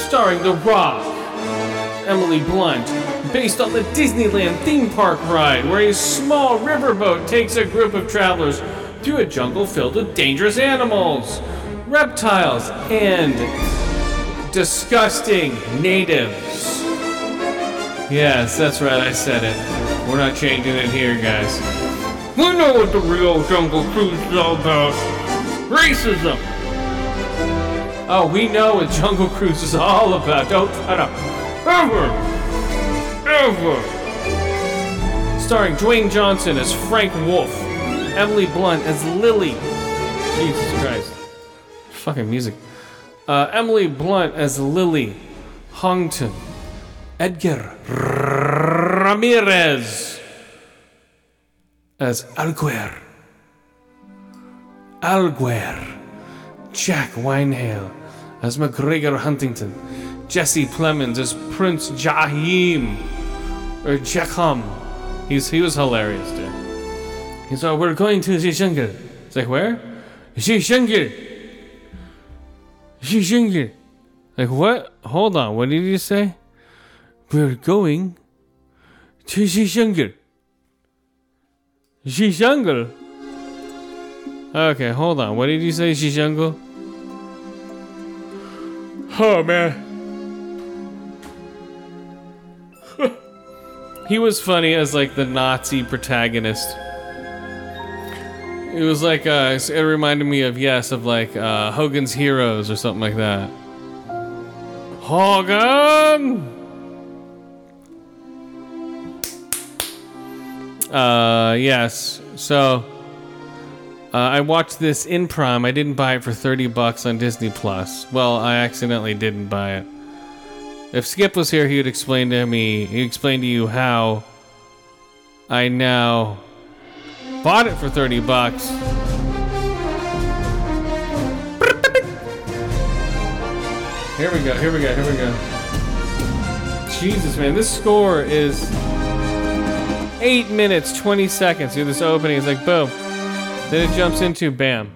Starring The Rock. Emily Blunt. Based on the Disneyland theme park ride, where a small riverboat takes a group of travelers through a jungle filled with dangerous animals, reptiles, and disgusting natives. Yes, that's right, I said it. We're not changing it here, guys. We know what the real Jungle Cruise is all about. Racism! Oh, we know what Jungle Cruise is all about. Don't try to ever, ever. Starring Dwayne Johnson as Frank Wolf, Emily Blunt as Lily. Jesus Christ. Fucking music. Uh, Emily Blunt as Lily Houghton. Edgar Ramirez as Alguer. Alguer. Jack Winehale as McGregor Huntington. Jesse Plemons as Prince Jaheim. Or Jackham. He's He was hilarious, dude. He's like, we're going to the jungle. It's like, where? The jungle. Like, what? Hold on, what did you say? We're going to the jungle. The jungle? Okay, hold on, what did you say, the jungle? Oh, man. He was funny as, like, the Nazi protagonist. It was like, uh, it reminded me of, yes, of like, uh, Hogan's Heroes or something like that. Hogan! Uh, yes. So, uh, I watched this in prom. I didn't buy it for thirty bucks on Disney Plus. Well, I accidentally didn't buy it. If Skip was here, he would explain to me, he explained to you how I now bought it for thirty bucks. Here we go, here we go, here we go. Jesus, man, this score is eight minutes, twenty seconds. Through this opening, it's like, boom. Then it jumps into, bam.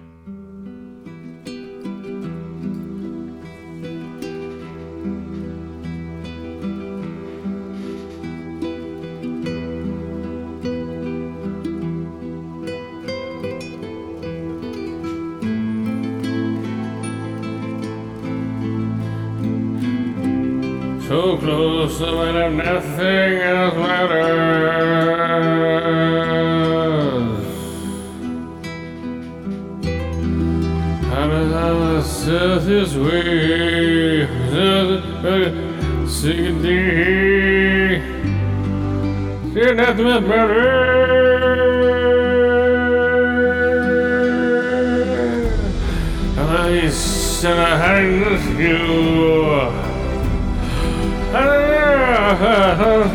So close that I have nothing else matters. How does I set this way? Sick and deep. See, nothing else matters. I said I had this you. Nothing else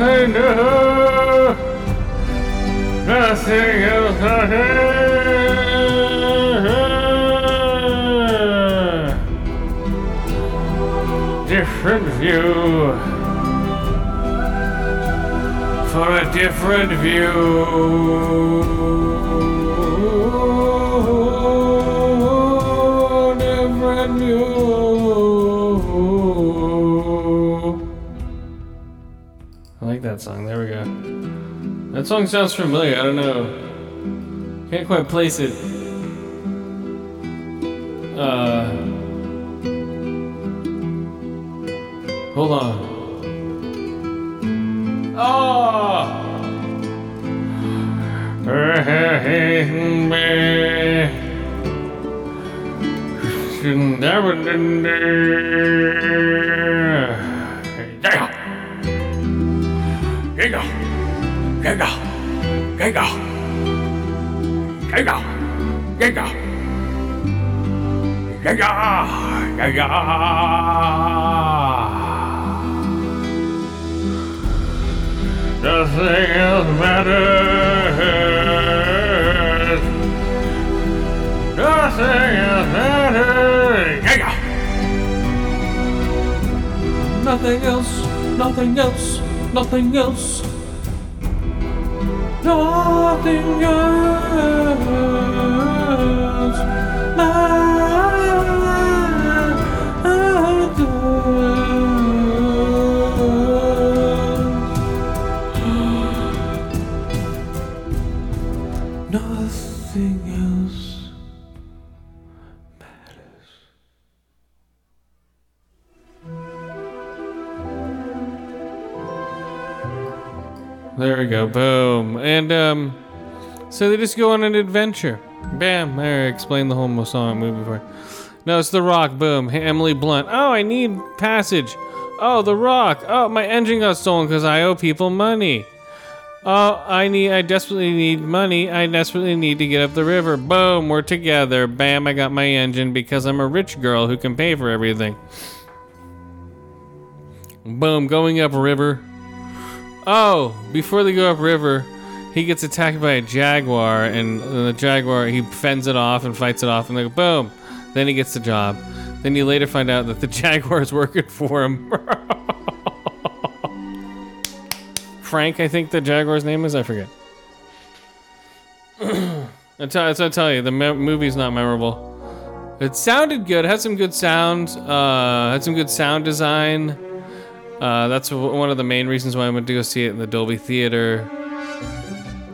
matters. Different view. For a different view. Different view. That song. There we go. That song sounds familiar. I don't know. Can't quite place it. Uh. Hold on. Oh! Nothing else matters. Nothing else matters. Nothing else, nothing else, nothing else. Nothing else matters. Nothing else matters. There we go. Boom. And, um, so they just go on an adventure. Bam. There, I explained the whole song movie before. No, it's The Rock. Boom. Hey, Emily Blunt. Oh, I need passage. Oh, The Rock. Oh, my engine got stolen because I owe people money. Oh, I need, I desperately need money. I desperately need to get up the river. Boom. We're together. Bam. I got my engine because I'm a rich girl who can pay for everything. Boom. Going up river. Oh, before they go upriver, he gets attacked by a jaguar, and the jaguar, he fends it off and fights it off, and they go, boom. Then he gets the job. Then you later find out that the jaguar is working for him. Frank, I think the jaguar's name is? I forget. That's how I tell you, the me- movie's not memorable. It sounded good. It had some good sound. Uh, had some good sound design. Uh, that's one of the main reasons why I went to go see it in the Dolby Theater.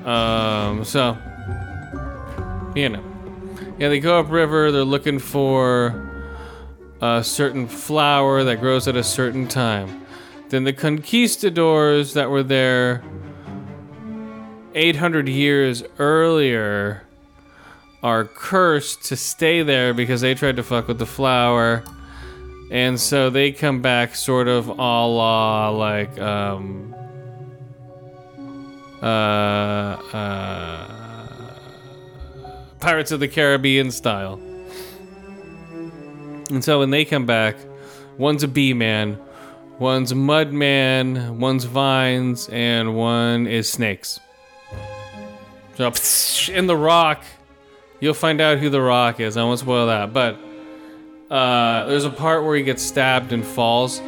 Um, so, you know. Yeah, they go upriver, they're looking for a certain flower that grows at a certain time. Then the conquistadors that were there eight hundred years earlier are cursed to stay there because they tried to fuck with the flower. And so they come back sort of a la, like, um, uh, uh, Pirates of the Caribbean style. And so when they come back, one's a bee man, one's mud man, one's vines, and one is snakes. So, in The Rock, you'll find out who The Rock is. I won't spoil that, but... Uh, there's a part where he gets stabbed and falls.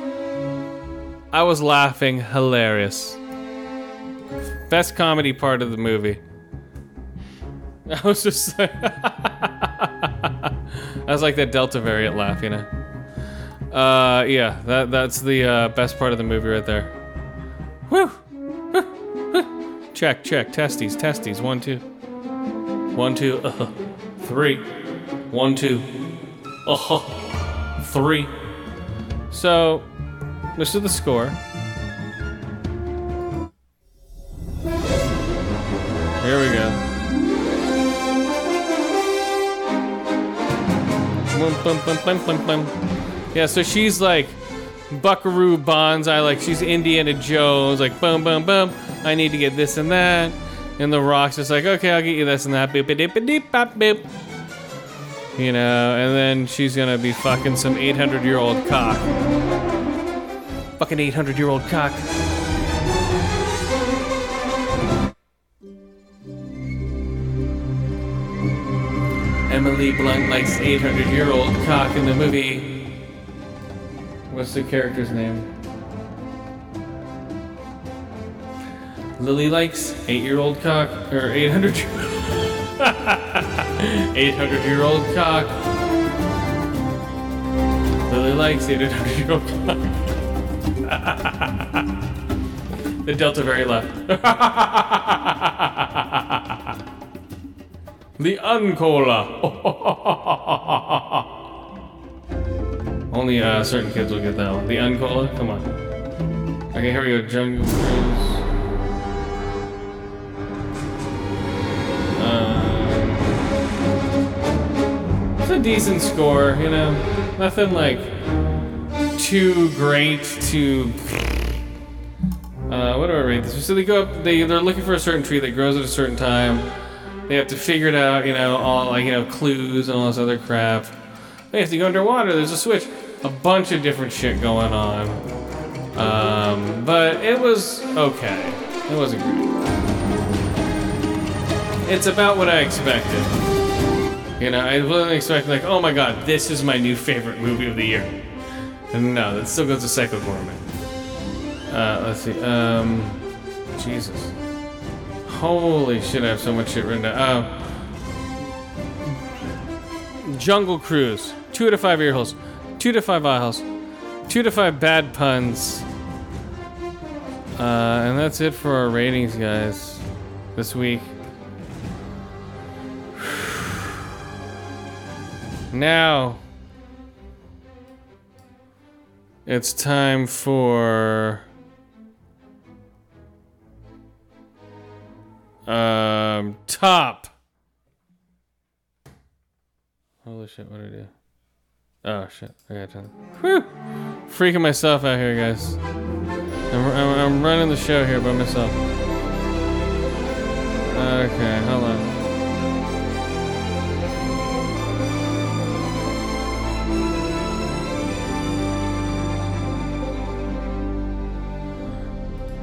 I was laughing, hilarious. Best comedy part of the movie. I was just like... I was like that Delta variant laugh, you know? Uh, yeah, that that's the uh, best part of the movie right there. Whew! Check, check, testes, testes. One, two. One, two, uh, three. One, two. Oh, three. So, this is the score. Here we go. Yeah, so she's like Buckaroo Banzai, like she's Indiana Jones, like boom, boom, boom. I need to get this and that. And The Rock's just like, okay, I'll get you this and that. Boop, boop, boop, boop, boop. You know, and then she's gonna be fucking some eight hundred year old cock. Fucking eight hundred year old cock. Emily Blunt likes eight hundred year old cock in the movie. What's the character's name? Lily likes eight year old cock, or eight hundred year old. eight hundred year old cock. Lily likes eight hundred year old cock. The delta very left. The uncola. Only uh, certain kids will get that one. The uncola? Come on. Okay, here we go. Jungle Cruise. Uh, it's a decent score, you know. Nothing like too great to. Uh, what do I rate this? So they go up. They they're looking for a certain tree that grows at a certain time. They have to figure it out, you know, all like you know clues and all this other crap. They have to go underwater. There's a switch. A bunch of different shit going on. Um, but it was okay. It wasn't great. It's about what I expected. You know, I wasn't expecting, like, oh my god, this is my new favorite movie of the year. And no, that still goes to Psycho Gorman. Uh, let's see. Um, Jesus. Holy shit, I have so much shit written down. Uh, Jungle Cruise. Two out of five ear holes. Two to five eye holes. Two to five bad puns. Uh, and that's it for our ratings, guys, this week. Now, it's time for um, top. Holy shit, what did I do? Oh shit, I gotta turn it. Whew! Freaking myself out here, guys. I'm, I'm, I'm running the show here by myself. Okay, hold on.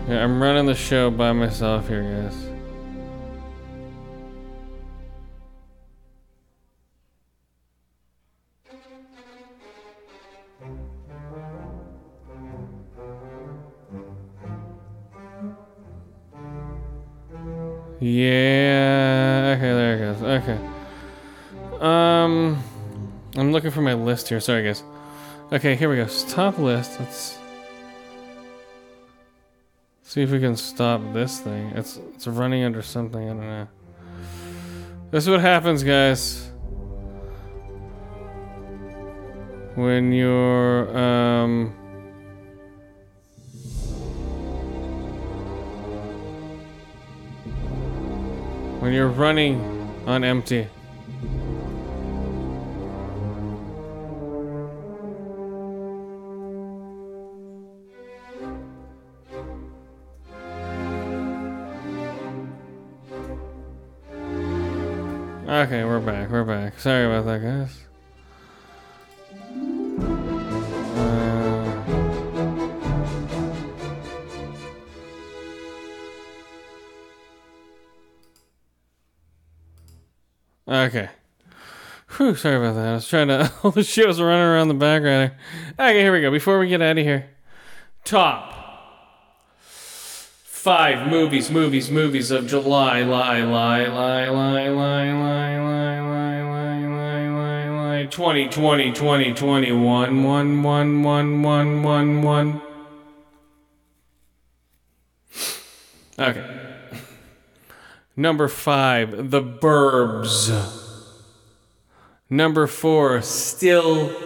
Yeah, I'm running the show by myself here, guys. Yeah, okay, there it goes. Okay. Um, I'm looking for my list here. Sorry, guys. Okay, here we go. Top list. Let's see if we can stop this thing. It's it's running under something. I don't know. This is what happens, guys. When you're um. When you're running on empty. Okay, we're back, we're back. Sorry about that, guys. Okay. Whew, sorry about that. I was trying to... All the shit was running around the background. Okay, here we go. Before we get out of here. Top. Five movies, movies, movies of July. Lie, lie, lie, lie, lie, lie, lie, lie, lie, lie, lie, lie. twenty twenty, twenty twenty-one, one, one, one, one, one, one. Okay. Number five, The Burbs. Number four, Stillwater.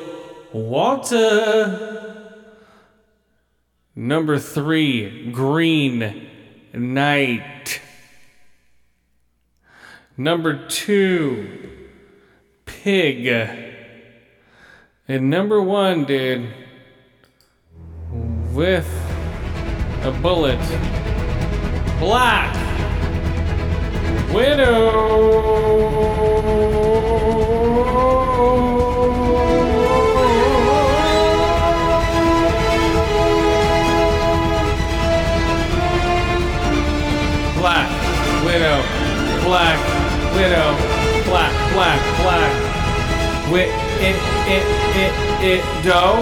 Number three, Green Knight. Number two, Pig. And number one, dude, with a bullet, Black Widow! Black Widow, Black Widow, Black, Black, Black, Wit, it, it, it, it, doe.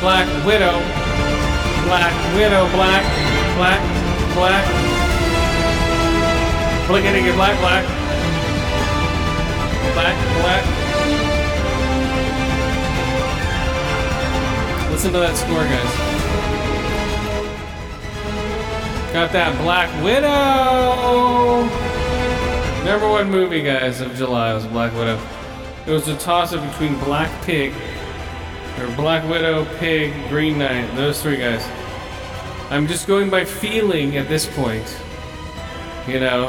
Black Widow, Black Widow, Black, Black, Black. Look at it, black, black. Black, black. Listen to that score, guys. Got that Black Widow! Number one movie, guys, of July was Black Widow. It was a toss-up between Black Pig, or Black Widow, Pig, Green Knight, those three guys. I'm just going by feeling at this point, you know?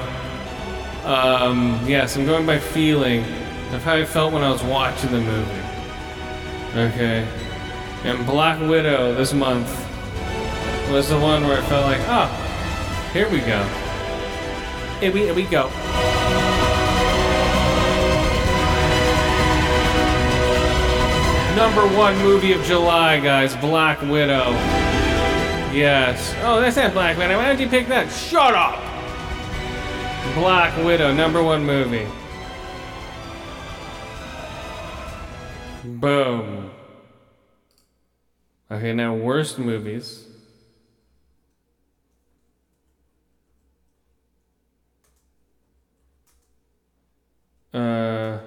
Um, yes, I'm going by feeling of how I felt when I was watching the movie. Okay. And Black Widow this month was the one where I felt like, ah, oh, here we go. Here we, here we go. Number one movie of July, guys, Black Widow. Yes. Oh, that's not Black Widow. Why did you pick that? Shut up! Black Widow, number one movie. Boom. Okay, now worst movies. Uh,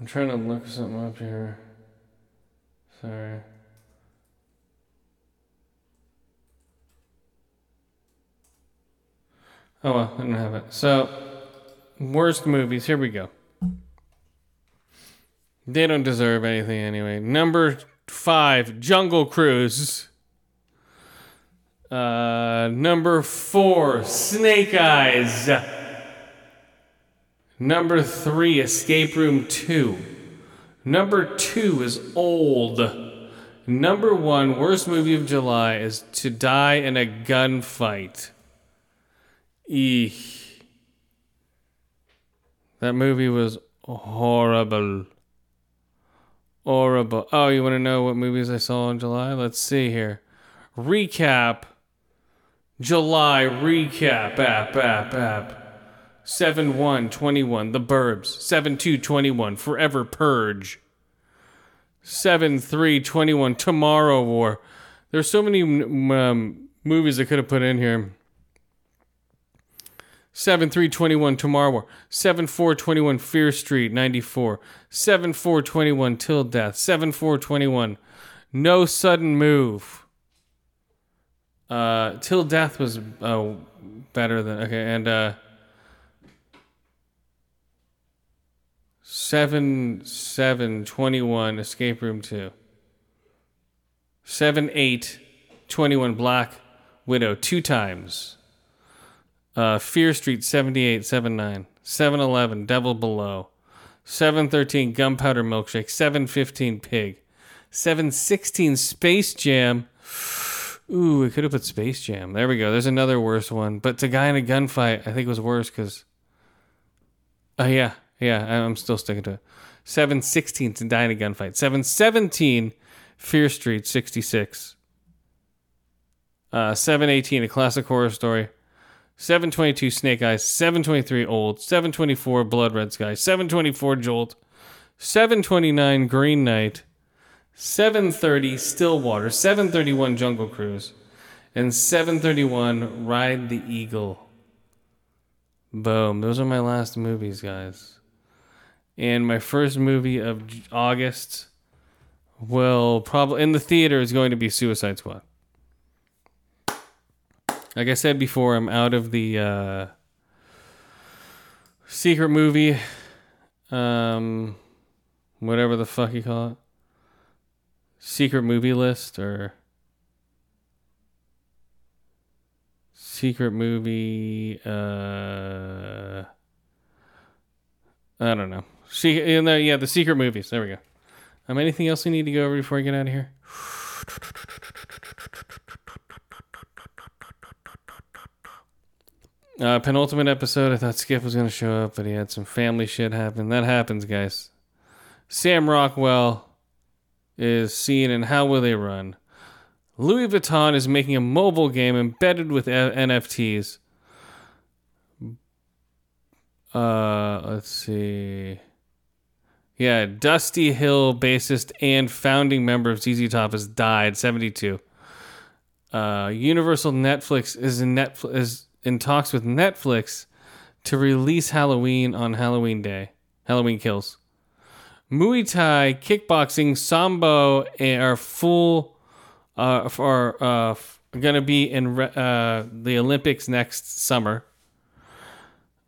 I'm trying to look something up here. Sorry. Oh, well, I don't have it. So, worst movies. Here we go. They don't deserve anything anyway. Number five, Jungle Cruise. Uh, number four, Snake Eyes. Number three, Escape Room two. Number two is Old. Number one, worst movie of July is To Die in a Gunfight. Eek. That movie was horrible. Horrible. Oh, you want to know what movies I saw in July? Let's see here. Recap. July recap. App, app, app. seven one twenty-one. The Burbs. seven two twenty-one. Forever Purge. seven three twenty-one. Tomorrow War. There's so many um, movies I could have put in here. seven three twenty-one Tomorrow War, seven four twenty-one Fear Street ninety-four, seven four twenty-one Till Death, seven four twenty-one No Sudden Move. Uh, Till Death was uh, better than okay, and uh, seven seven twenty-one Escape Room two, seven eight twenty-one Black Widow two times. Uh, Fear Street seventy-eight seventy-nine, seven eleven Devil Below, seven thirteen Gunpowder Milkshake, seven fifteen Pig, seven sixteen Space Jam. Ooh, we could have put Space Jam. There we go. There's another worse one. But To Guy in a Gunfight, I think it was worse because. Oh, uh, yeah. Yeah, I'm still sticking to it. seven sixteen To Die in a Gunfight, seven seventeen Fear Street sixty-six, uh, seven eighteen A Classic Horror Story. seven twenty-two Snake Eyes, seven twenty-three Old, seven twenty-four Blood Red Sky, seven twenty-four Jolt, seven twenty-nine Green Knight, seven thirty Stillwater, seven thirty-one Jungle Cruise, and seven thirty-one Ride the Eagle. Boom. Those are my last movies, guys. And my first movie of August will probably, in the theater, is going to be Suicide Squad. Like I said before, I'm out of the uh, secret movie, um, whatever the fuck you call it, secret movie list or secret movie. Uh, I don't know. She in the yeah the secret movies. There we go. Um, anything else we need to go over before I get out of here? Uh, penultimate episode, I thought Skip was going to show up, but he had some family shit happen. That happens, guys. Sam Rockwell is seen in How Will They Run. Louis Vuitton is making a mobile game embedded with N F Ts. Uh, let's see. Yeah, Dusty Hill bassist and founding member of Z Z Top has died, seventy-two. Uh, Universal Netflix is in Netflix... Is, in talks with Netflix to release Halloween on Halloween Day. Halloween Kills. Muay Thai, kickboxing, Sambo are full, uh, are, uh, going to be in uh, the Olympics next summer.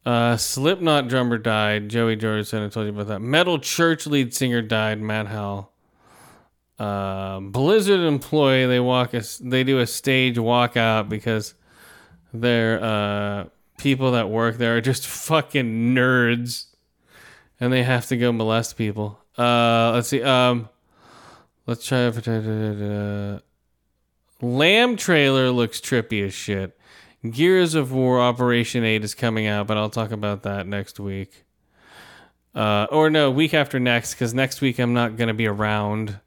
Uh, Slipknot drummer died. Joey Jordison, I told you about that. Metal Church lead singer died. Matt Howell. Uh, Blizzard employee, they walk a, they do a stage walkout because their uh, people that work there are just fucking nerds, and they have to go molest people. Uh, let's see. Um, let's try. Uh, Lamb trailer looks trippy as shit. Gears of War Operation eight is coming out, but I'll talk about that next week. Uh, or no, week after next, because next week I'm not going to be around.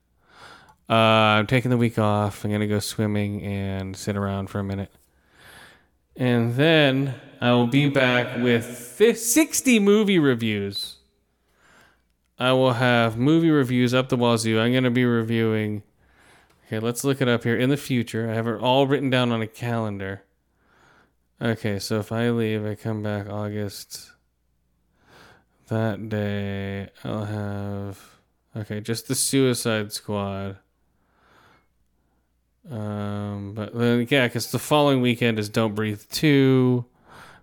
Uh, I'm taking the week off. I'm going to go swimming and sit around for a minute. And then I will be back with sixty movie reviews. I will have movie reviews up the wazoo. I'm going to be reviewing... Okay, let's look it up here. In the future, I have it all written down on a calendar. Okay, so if I leave, I come back August. That day, I'll have... Okay, just the Suicide Squad. Um, but then, yeah, because the following weekend is Don't Breathe two,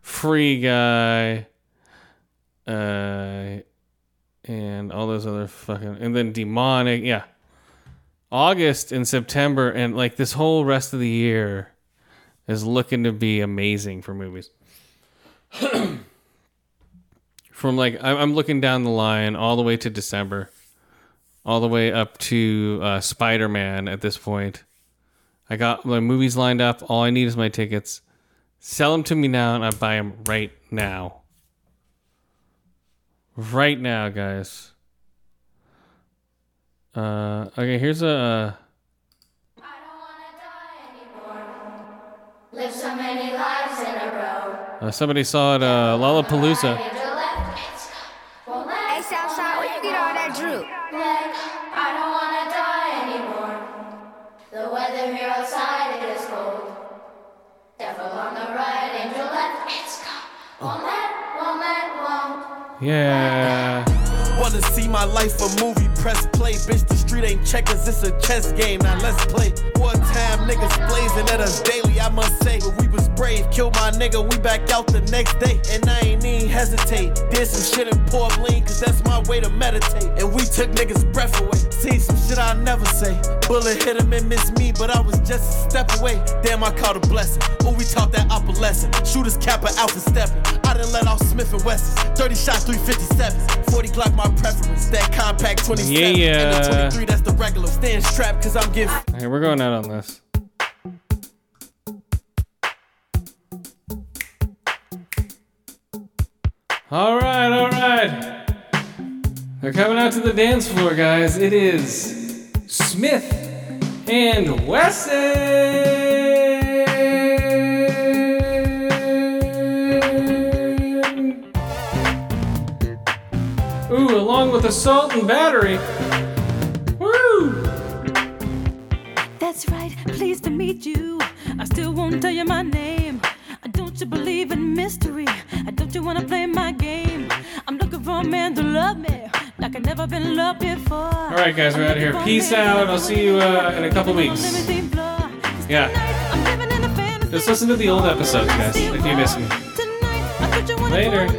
Free Guy, uh, and all those other fucking... And then Demonic, yeah. August and September and like this whole rest of the year is looking to be amazing for movies. From like I'm looking down the line all the way to December, all the way up to uh, Spider-Man. At this point, I got my movies lined up. All I need is my tickets. Sell them to me now, and I buy them right now. Right now, guys. Uh, okay, here's a. Uh... I don't wanna die anymore. Live so many lives in a row. Uh, somebody saw it, uh, Lollapalooza. Hey, Southside, where you get all that droop? I don't wanna die anymore. The weather here outside it is cold. Devil on the right, angel left. It's gone. Won't let, won't let, won't. Yeah. Wanna see my life a movie, press play. Bitch, the street ain't checkers, it's a chess game, now let's play. One time niggas blazing at us daily, I must say. But we was brave, killed my nigga, we back out the next day. And I ain't even hesitate, did some shit in Portland, cause that's my way to meditate. And we took niggas breath away, see some shit I never say. Bullet hit him and missed me, but I was just a step away. Damn, I caught a blessing, ooh, we taught that opalescent. Shooters, Kappa, Alpha, Steppin', I done let off Smith and Wessons. thirty shots, three fifty-sevens, forty Glock my preference, that compact twenty-seven, yeah, yeah. And the twenty-three, that's the regular. Stand strapped cause I'm getting. Alright, we're going out on this. Alright, alright. They're coming out to the dance floor, guys. It is Smith and Wesson. Ooh, along with assault and battery. Woo! That's right, pleased to meet you. I still won't tell you my name. Don't you believe in mystery? Don't you wanna play my game? I'm looking for a man to love me like I've never been loved before. Alright guys, we're out of here. Peace out. I'll see you uh, in a couple weeks. Yeah. Just listen to the old episodes, guys, if you miss me. Later.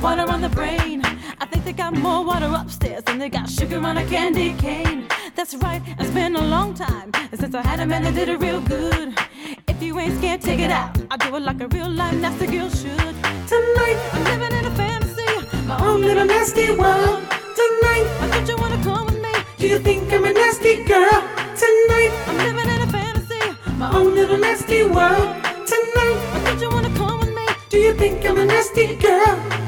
Water on the brain. I think they got more water upstairs than they got sugar on a candy cane. That's right, it's been a long time since I had a man that did it real good. If you ain't scared, take it out. I do it like a real life nasty girl should. Tonight, I'm living in a fantasy, my own little nasty world. Tonight, I thought you wanna come with me. Do you think I'm a nasty girl? Tonight, I'm living in a fantasy, my own little nasty world. Tonight, I thought you wanna come with me. Do you think I'm a nasty girl?